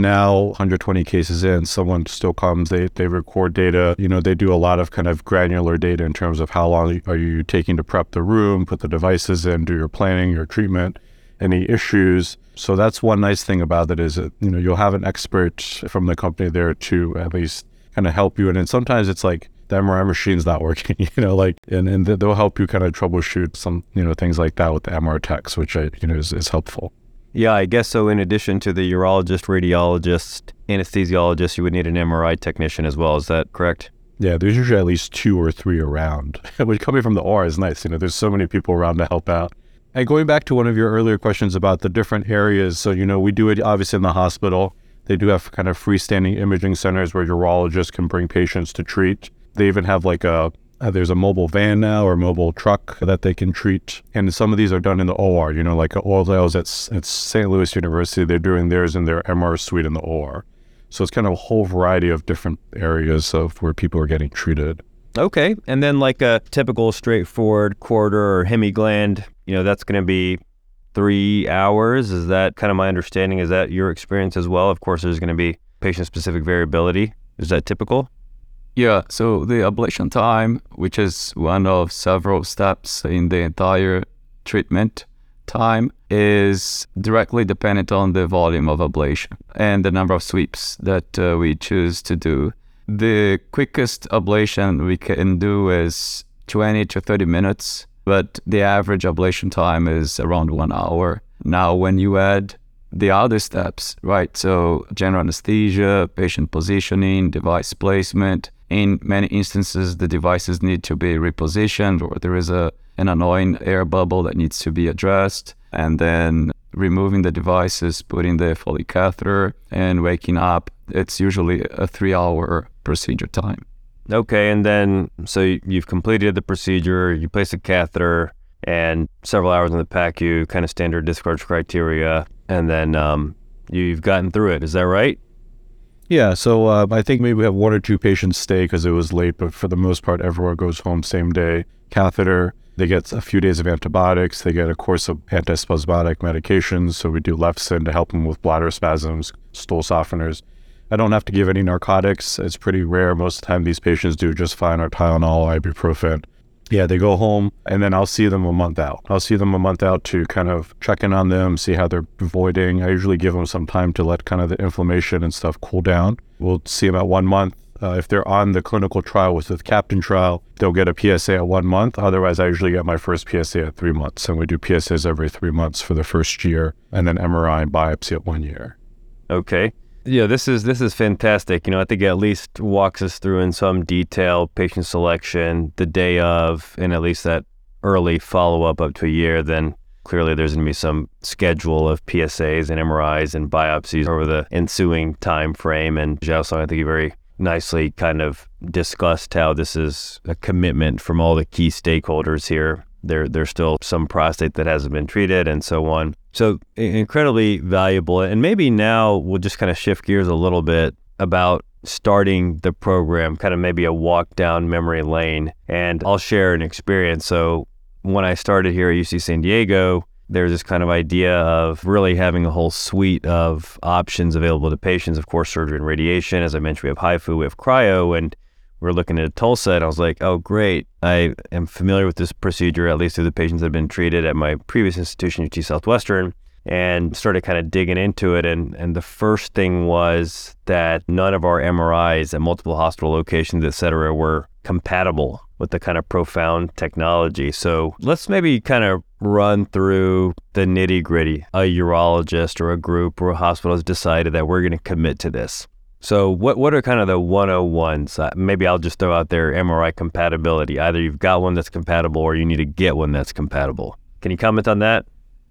now, 120 cases in, someone still comes, they record data. You know, they do a lot of kind of granular data in terms of how long are you taking to prep the room, put the devices in, do your planning, your treatment, any issues. So that's one nice thing about it is that, you know, you'll have an expert from the company there to at least kind of help you. And then sometimes it's like the MRI machine's not working, you know, like, and they'll help you kind of troubleshoot some, you know, things like that with the MR techs, which is helpful. Yeah, I guess so. In addition to the urologist, radiologist, anesthesiologist, you would need an MRI technician as well. Is that correct? Yeah, there's usually at least 2 or 3 around. Which coming from the OR is nice. You know, there's so many people around to help out. And going back to one of your earlier questions about the different areas. So, you know, we do it obviously in the hospital. They do have kind of freestanding imaging centers where urologists can bring patients to treat. They even have like there's a mobile van now, or mobile truck, that they can treat. And some of these are done in the OR, you know, like Orlail's at St. Louis University, they're doing theirs in their MR suite in the OR. So it's kind of a whole variety of different areas of where people are getting treated. Okay. And then like a typical straightforward quarter or hemigland, you know, that's going to be 3 hours. Is that kind of my understanding? Is that your experience as well? Of course, there's going to be patient-specific variability. Is that typical? Yeah, so the ablation time, which is one of several steps in the entire treatment time, is directly dependent on the volume of ablation and the number of sweeps that we choose to do. The quickest ablation we can do is 20 to 30 minutes, but the average ablation time is around 1 hour. Now, when you add the other steps, right, so general anesthesia, patient positioning, device placement, in many instances, the devices need to be repositioned, or there is an annoying air bubble that needs to be addressed, and then removing the devices, putting the Foley catheter, and waking up. It's usually a 3-hour procedure time. Okay, and then, so you've completed the procedure, you place a catheter, and several hours in the PACU, kind of standard discharge criteria, and then you've gotten through it. Is that right? Yeah, so I think maybe we have 1 or 2 patients stay because it was late, but for the most part, everyone goes home same day. Catheter, they get a few days of antibiotics, they get a course of antispasmodic medications, so we do Lefsin to help them with bladder spasms, stool softeners. I don't have to give any narcotics. It's pretty rare. Most of the time, these patients do just fine, or Tylenol, ibuprofen. Yeah, they go home, and then I'll see them a month out. I'll see them a month out to kind of check in on them, see how they're voiding. I usually give them some time to let kind of the inflammation and stuff cool down. We'll see about 1 month. If they're on the clinical trial with the CAPTAIN trial, they'll get a PSA at 1 month. Otherwise, I usually get my first PSA at 3 months, and we do PSAs every 3 months for the first year, and then MRI and biopsy at 1 year. Okay. Yeah, this is fantastic. You know, I think it at least walks us through in some detail patient selection, the day of, and at least that early follow-up up to a year, then clearly there's going to be some schedule of PSAs and MRIs and biopsies over the ensuing time frame. And Xiaosong, I think you very nicely kind of discussed how this is a commitment from all the key stakeholders here. There's still some prostate that hasn't been treated and so on. So incredibly valuable. And maybe now we'll just kind of shift gears a little bit about starting the program, kind of maybe a walk down memory lane. And I'll share an experience. So when I started here at UC San Diego, there's this kind of idea of really having a whole suite of options available to patients. Of course, surgery and radiation. As I mentioned, we have HIFU, we have cryo, and we're looking at TULSA, and I was like, oh, great. I am familiar with this procedure, at least through the patients that have been treated at my previous institution, UT Southwestern, and started kind of digging into it. And the first thing was that none of our MRIs at multiple hospital locations, et cetera, were compatible with the kind of Profound technology. So let's maybe kind of run through the nitty gritty. A urologist or a group or a hospital has decided that we're going to commit to this. So what are kind of the 101s? Maybe I'll just throw out there MRI compatibility. Either you've got one that's compatible or you need to get one that's compatible. Can you comment on that?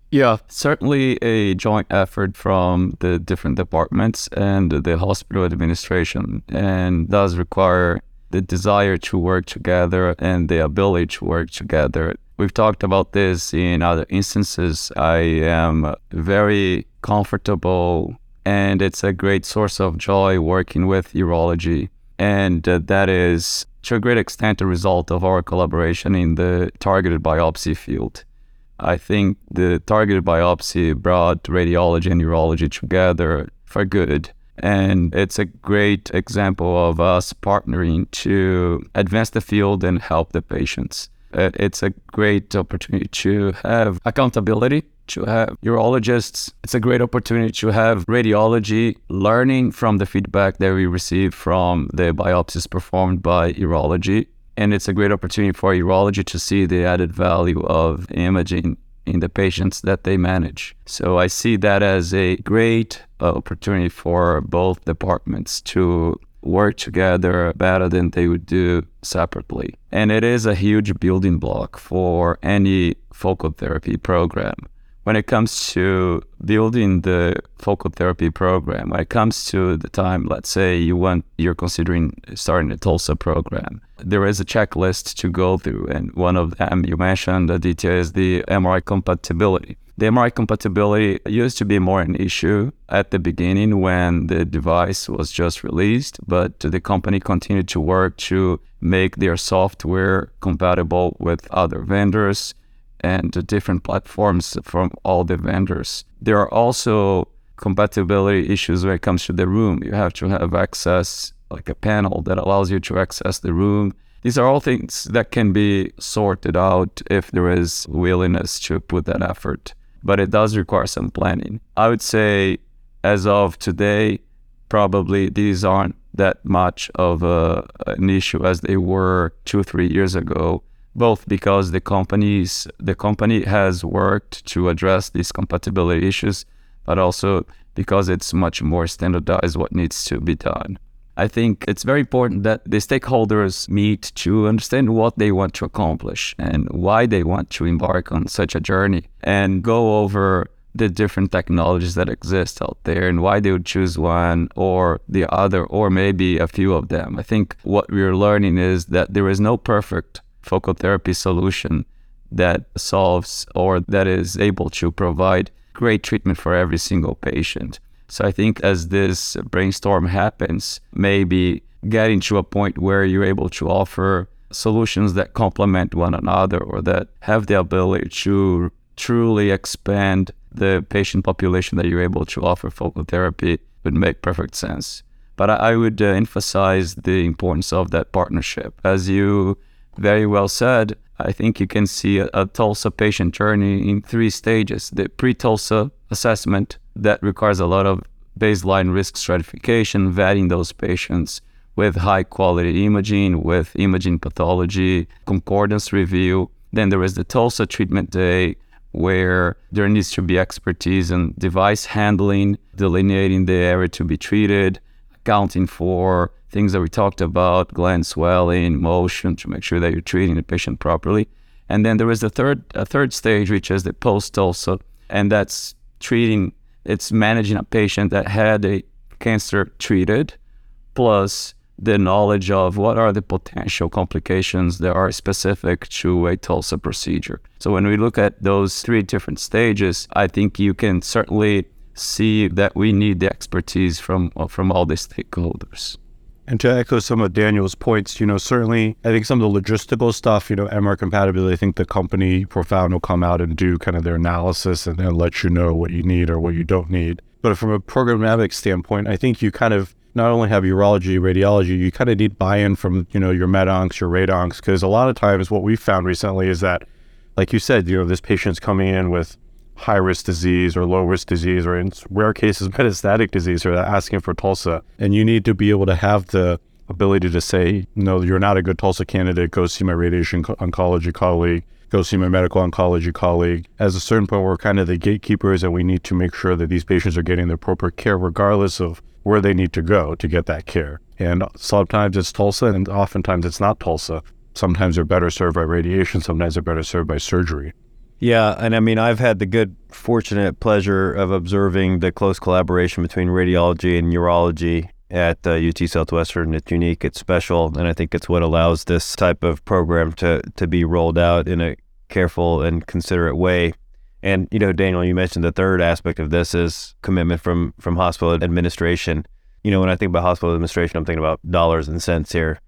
Yeah, certainly a joint effort from the different departments and the hospital administration, and does require the desire to work together and the ability to work together. We've talked about this in other instances. I am very comfortable, and it's a great source of joy working with urology. And that is, to a great extent, a result of our collaboration in the targeted biopsy field. I think the targeted biopsy brought radiology and urology together for good. And it's a great example of us partnering to advance the field and help the patients. It's a great opportunity to have accountability, to have urologists. It's a great opportunity to have radiology learning from the feedback that we receive from the biopsies performed by urology. And it's a great opportunity for urology to see the added value of imaging in the patients that they manage. So I see that as a great opportunity for both departments to work together better than they would do separately. And it is a huge building block for any focal therapy program. When it comes to building the focal therapy program, when it comes to the time, let's say you're considering starting a TULSA program, there is a checklist to go through. And one of them you mentioned, Aditya, is the MRI compatibility. The MRI compatibility used to be more an issue at the beginning when the device was just released, but the company continued to work to make their software compatible with other vendors and different platforms from all the vendors. There are also compatibility issues when it comes to the room. You have to have access, like a panel that allows you to access the room. These are all things that can be sorted out if there is willingness to put that effort, but it does require some planning. I would say as of today, probably these aren't that much of an issue as they were 2-3 years ago. Both because the company has worked to address these compatibility issues, but also because it's much more standardized what needs to be done. I think it's very important that the stakeholders meet to understand what they want to accomplish and why they want to embark on such a journey, and go over the different technologies that exist out there and why they would choose one or the other, or maybe a few of them. I think what we're learning is that there is no perfect focal therapy solution that solves or that is able to provide great treatment for every single patient. So I think as this brainstorm happens, maybe getting to a point where you're able to offer solutions that complement one another or that have the ability to truly expand the patient population that you're able to offer focal therapy would make perfect sense. But I would emphasize the importance of that partnership. As you very well said, I think you can see a TULSA patient journey in 3 stages. The pre-TULSA assessment that requires a lot of baseline risk stratification, vetting those patients with high quality imaging, with imaging pathology, concordance review. Then there is the TULSA treatment day, where there needs to be expertise in device handling, delineating the area to be treated, accounting for things that we talked about, gland swelling, motion, to make sure that you're treating the patient properly. And then there is a third stage, which is the post-TULSA, and that's treating, it's managing a patient that had a cancer treated, plus the knowledge of what are the potential complications that are specific to a TULSA procedure. So when we look at those three different stages, I think you can certainly see that we need the expertise from all the stakeholders. And to echo some of Daniel's points, certainly I think some of the logistical stuff, MR compatibility, I think the company Profound will come out and do kind of their analysis and then let you know what you need or what you don't need. But from a programmatic standpoint, I think you kind of not only have urology, radiology, you kind of need buy-in from, your med-oncs, your rad-oncs, because a lot of times what we've found recently is that, like you said, this patient's coming in with high-risk disease or low-risk disease, or in rare cases, metastatic disease, or asking for TULSA. And you need to be able to have the ability to say, no, you're not a good TULSA candidate, go see my radiation oncology colleague, go see my medical oncology colleague. As a certain point, we're kind of the gatekeepers, and we need to make sure that these patients are getting the appropriate care regardless of where they need to go to get that care. And sometimes it's TULSA, and oftentimes it's not TULSA. Sometimes they're better served by radiation, sometimes they're better served by surgery. Yeah, and I mean, I've had the good, fortunate pleasure of observing the close collaboration between radiology and urology at UT Southwestern. It's unique, it's special, and I think it's what allows this type of program to be rolled out in a careful and considerate way. And, Daniel, you mentioned the third aspect of this is commitment from hospital administration. When I think about hospital administration, I'm thinking about dollars and cents here.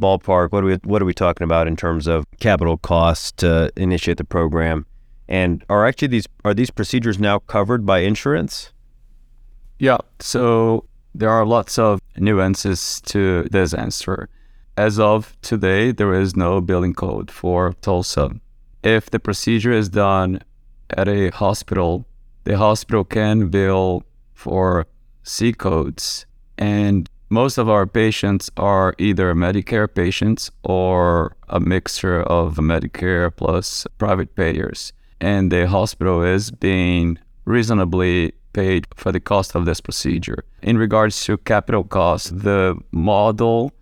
Ballpark, what are we talking about in terms of capital costs to initiate the program? And are these procedures now covered by insurance? Yeah, so there are lots of nuances to this answer. As of today, there is no billing code for TULSA. If the procedure is done at a hospital, the hospital can bill for C codes, and most of our patients are either Medicare patients or a mixture of Medicare plus private payers. And the hospital is being reasonably paid for the cost of this procedure. In regards to capital costs, the model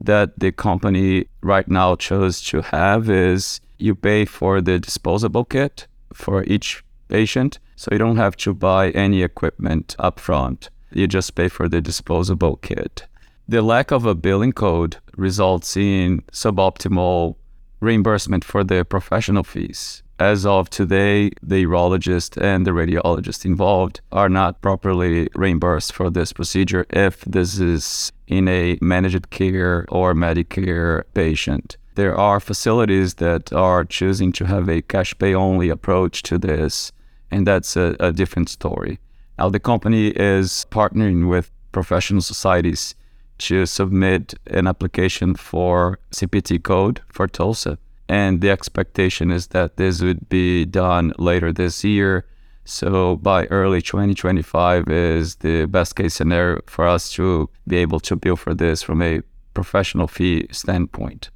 that the company right now chose to have is you pay for the disposable kit for each patient, so you don't have to buy any equipment up front. You just pay for the disposable kit. The lack of a billing code results in suboptimal reimbursement for the professional fees. As of today, the urologist and the radiologist involved are not properly reimbursed for this procedure if this is in a managed care or Medicare patient. There are facilities that are choosing to have a cash pay only approach to this, and that's a different story. Now, the company is partnering with professional societies to submit an application for CPT code for TULSA, and the expectation is that this would be done later this year. So by early 2025 is the best case scenario for us to be able to bill for this from a professional fee standpoint.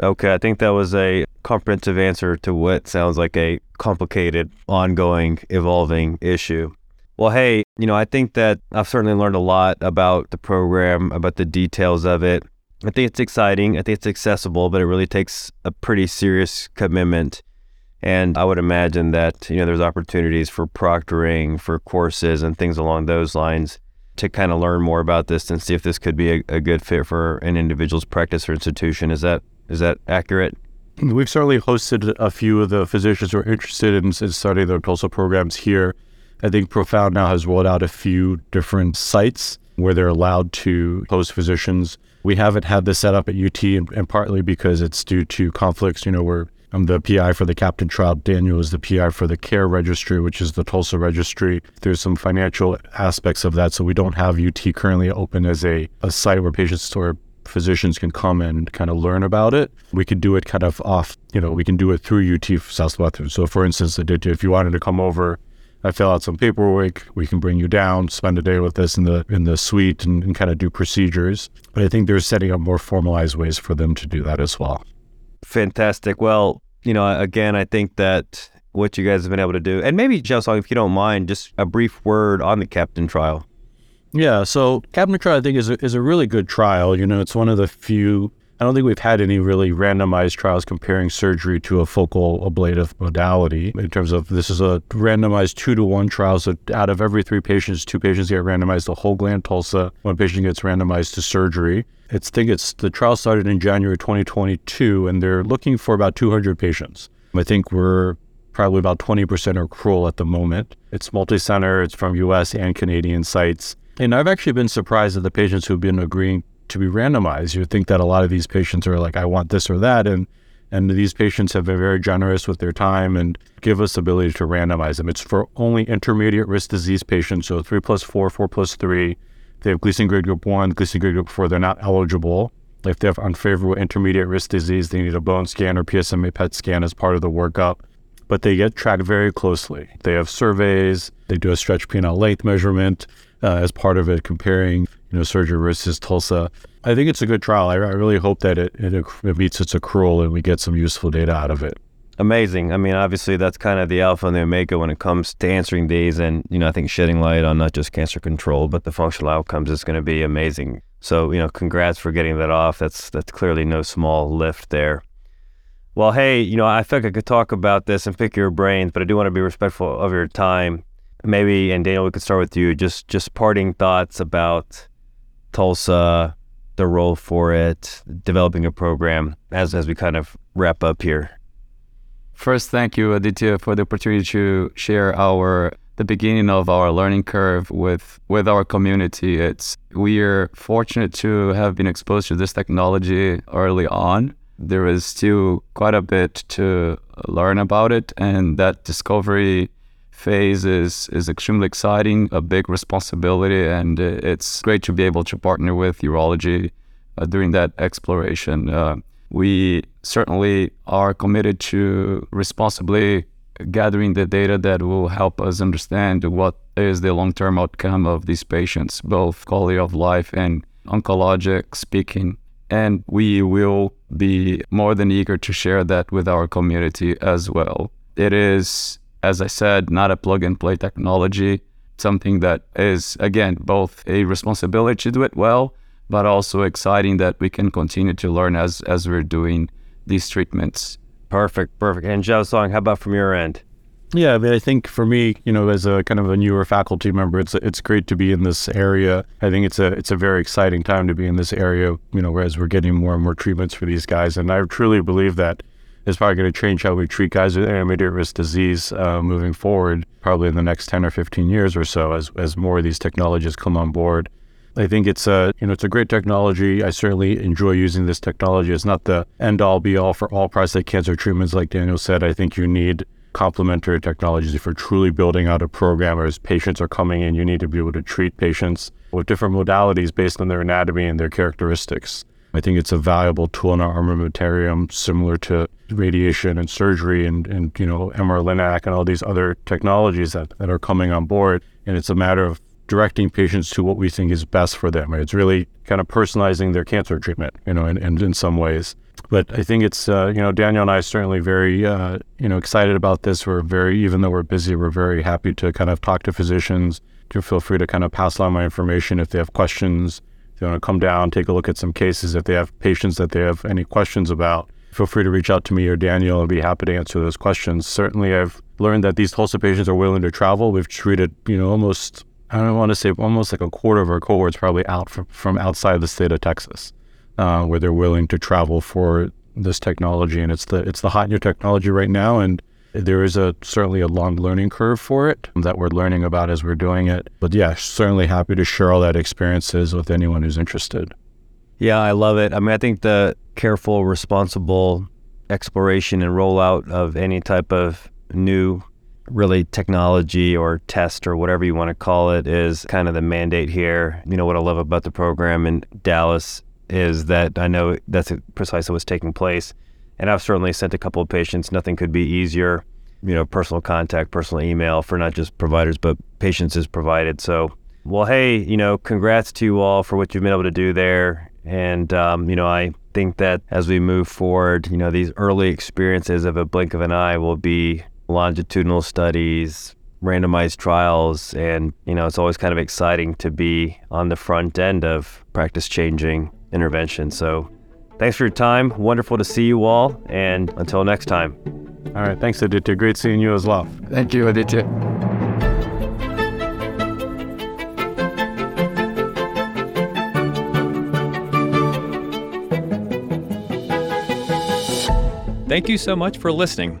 Okay, I think that was a comprehensive answer to what sounds like a complicated, ongoing, evolving issue. Well, hey, I think that I've certainly learned a lot about the program, about the details of it. I think it's exciting. I think it's accessible, but it really takes a pretty serious commitment. And I would imagine that, there's opportunities for proctoring, for courses and things along those lines to kind of learn more about this and see if this could be a good fit for an individual's practice or institution. Is that accurate? We've certainly hosted a few of the physicians who are interested in studying their TULSA programs here. I think Profound now has rolled out a few different sites where they're allowed to host physicians. We haven't had this set up at UT, and partly because it's due to conflicts. Where I'm the PI for the CAPTAIN trial, Daniel is the PI for the CARE registry, which is the TULSA registry. There's some financial aspects of that, so we don't have UT currently open as a site where patients or physicians can come and kind of learn about it. We could do it kind of off, we can do it through UT Southwestern. So for instance, if you wanted to come over, I fill out some paperwork, we can bring you down, spend a day with us in the suite and kind of do procedures. But I think they're setting up more formalized ways for them to do that as well. Fantastic. Well, again, I think that what you guys have been able to do, and maybe, Xiaosong, if you don't mind, just a brief word on the CAPTAIN trial. Yeah, so CAPTAIN trial, I think, is a really good trial. It's one of the few I don't think we've had any really randomized trials comparing surgery to a focal ablative modality in terms of this is a randomized 2-to-1 trial. So out of every 3 patients, 2 patients get randomized to whole gland TULSA, 1 patient gets randomized to surgery. I think the trial started in January 2022, and they're looking for about 200 patients. I think we're probably about 20% accrual at the moment. It's multi-center, it's from US and Canadian sites. And I've actually been surprised at the patients who've been agreeing to be randomized. You would think that a lot of these patients are like, I want this or that. And these patients have been very generous with their time and give us the ability to randomize them. It's for only intermediate risk disease patients. So 3+4, 4+3. They have Gleason grade group 1, Gleason grade group 4. They're not eligible. If they have unfavorable intermediate risk disease, they need a bone scan or PSMA PET scan as part of the workup. But they get tracked very closely. They have surveys. They do a stretch penile length measurement as part of it, comparing surgery versus TULSA. I think it's a good trial. I really hope that it meets its accrual and we get some useful data out of it. Amazing. I mean, obviously, that's kind of the alpha and the omega when it comes to answering these. And, I think shedding light on not just cancer control, but the functional outcomes is going to be amazing. So, congrats for getting that off. That's clearly no small lift there. Well, hey, I think I could talk about this and pick your brains, but I do want to be respectful of your time. Maybe, and Daniel, we could start with you, just parting thoughts about TULSA, the role for it, developing a program as we kind of wrap up here. First, thank you, Aditya, for the opportunity to share the beginning of our learning curve with our community. We're fortunate to have been exposed to this technology early on. There is still quite a bit to learn about it, and that discovery phase is extremely exciting, a big responsibility, and it's great to be able to partner with urology during that exploration. We certainly are committed to responsibly gathering the data that will help us understand what is the long-term outcome of these patients, both quality of life and oncologic speaking. And we will be more than eager to share that with our community as well. It is, as I said, not a plug-and-play technology, something that is, again, both a responsibility to do it well, but also exciting that we can continue to learn as we're doing these treatments. Perfect. And Xiaosong, how about from your end? Yeah, I think for me, as a kind of a newer faculty member, it's great to be in this area. I think it's a very exciting time to be in this area, whereas we're getting more and more treatments for these guys. And I truly believe that it's probably going to change how we treat guys with intermediate risk disease moving forward, probably in the next 10 or 15 years or so, as more of these technologies come on board. I think it's a great technology. I certainly enjoy using this technology. It's not the end-all, be-all for all prostate cancer treatments. Like Daniel said, I think you need complementary technologies. If you're truly building out a program or as patients are coming in, you need to be able to treat patients with different modalities based on their anatomy and their characteristics. I think it's a valuable tool in our armamentarium, similar to radiation and surgery and MR-LINAC and all these other technologies that are coming on board. And it's a matter of directing patients to what we think is best for them. It's really kind of personalizing their cancer treatment, in some ways. But I think it's, Daniel and I are certainly very, excited about this. Even though we're busy, we're very happy to kind of talk to physicians. To feel free to kind of pass along my information if they have questions. If they want to come down, take a look at some cases. If they have patients that they have any questions about, feel free to reach out to me or Daniel. I'll be happy to answer those questions. Certainly, I've learned that these TULSA patients are willing to travel. We've treated, almost like a quarter of our cohorts probably out from outside the state of Texas. Where they're willing to travel for this technology, and it's the hot new technology right now, and there is certainly a long learning curve for it that we're learning about as we're doing it. But yeah, certainly happy to share all that experiences with anyone who's interested. Yeah, I love it. I think the careful, responsible exploration and rollout of any type of new, really technology or test or whatever you want to call it is kind of the mandate here. What I love about the program in Dallas is that I know that's precisely what's taking place. And I've certainly sent a couple of patients. Nothing could be easier. Personal contact, personal email for not just providers, but patients is provided. So, well, hey, congrats to you all for what you've been able to do there. And, I think that as we move forward, these early experiences of a blink of an eye will be longitudinal studies, randomized trials, and, it's always kind of exciting to be on the front end of practice-changing intervention. So Thanks for your time. Wonderful to see you all. And until next time. All right. Thanks, Aditya. Great seeing you as well. Thank you, Aditya. Thank you so much for listening.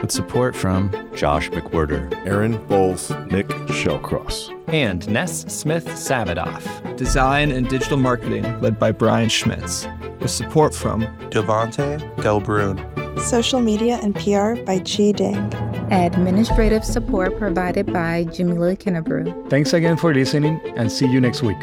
with support from Josh McWhirter, Aaron Bowles, Nick Shellcross, and Ness Smith-Savadoff. Design and digital marketing led by Brian Schmitz, with support from Devante Delbrun. Social media and PR by Chi Ding. Administrative support provided by Jamila Kennebrew. Thanks again for listening, and see you next week.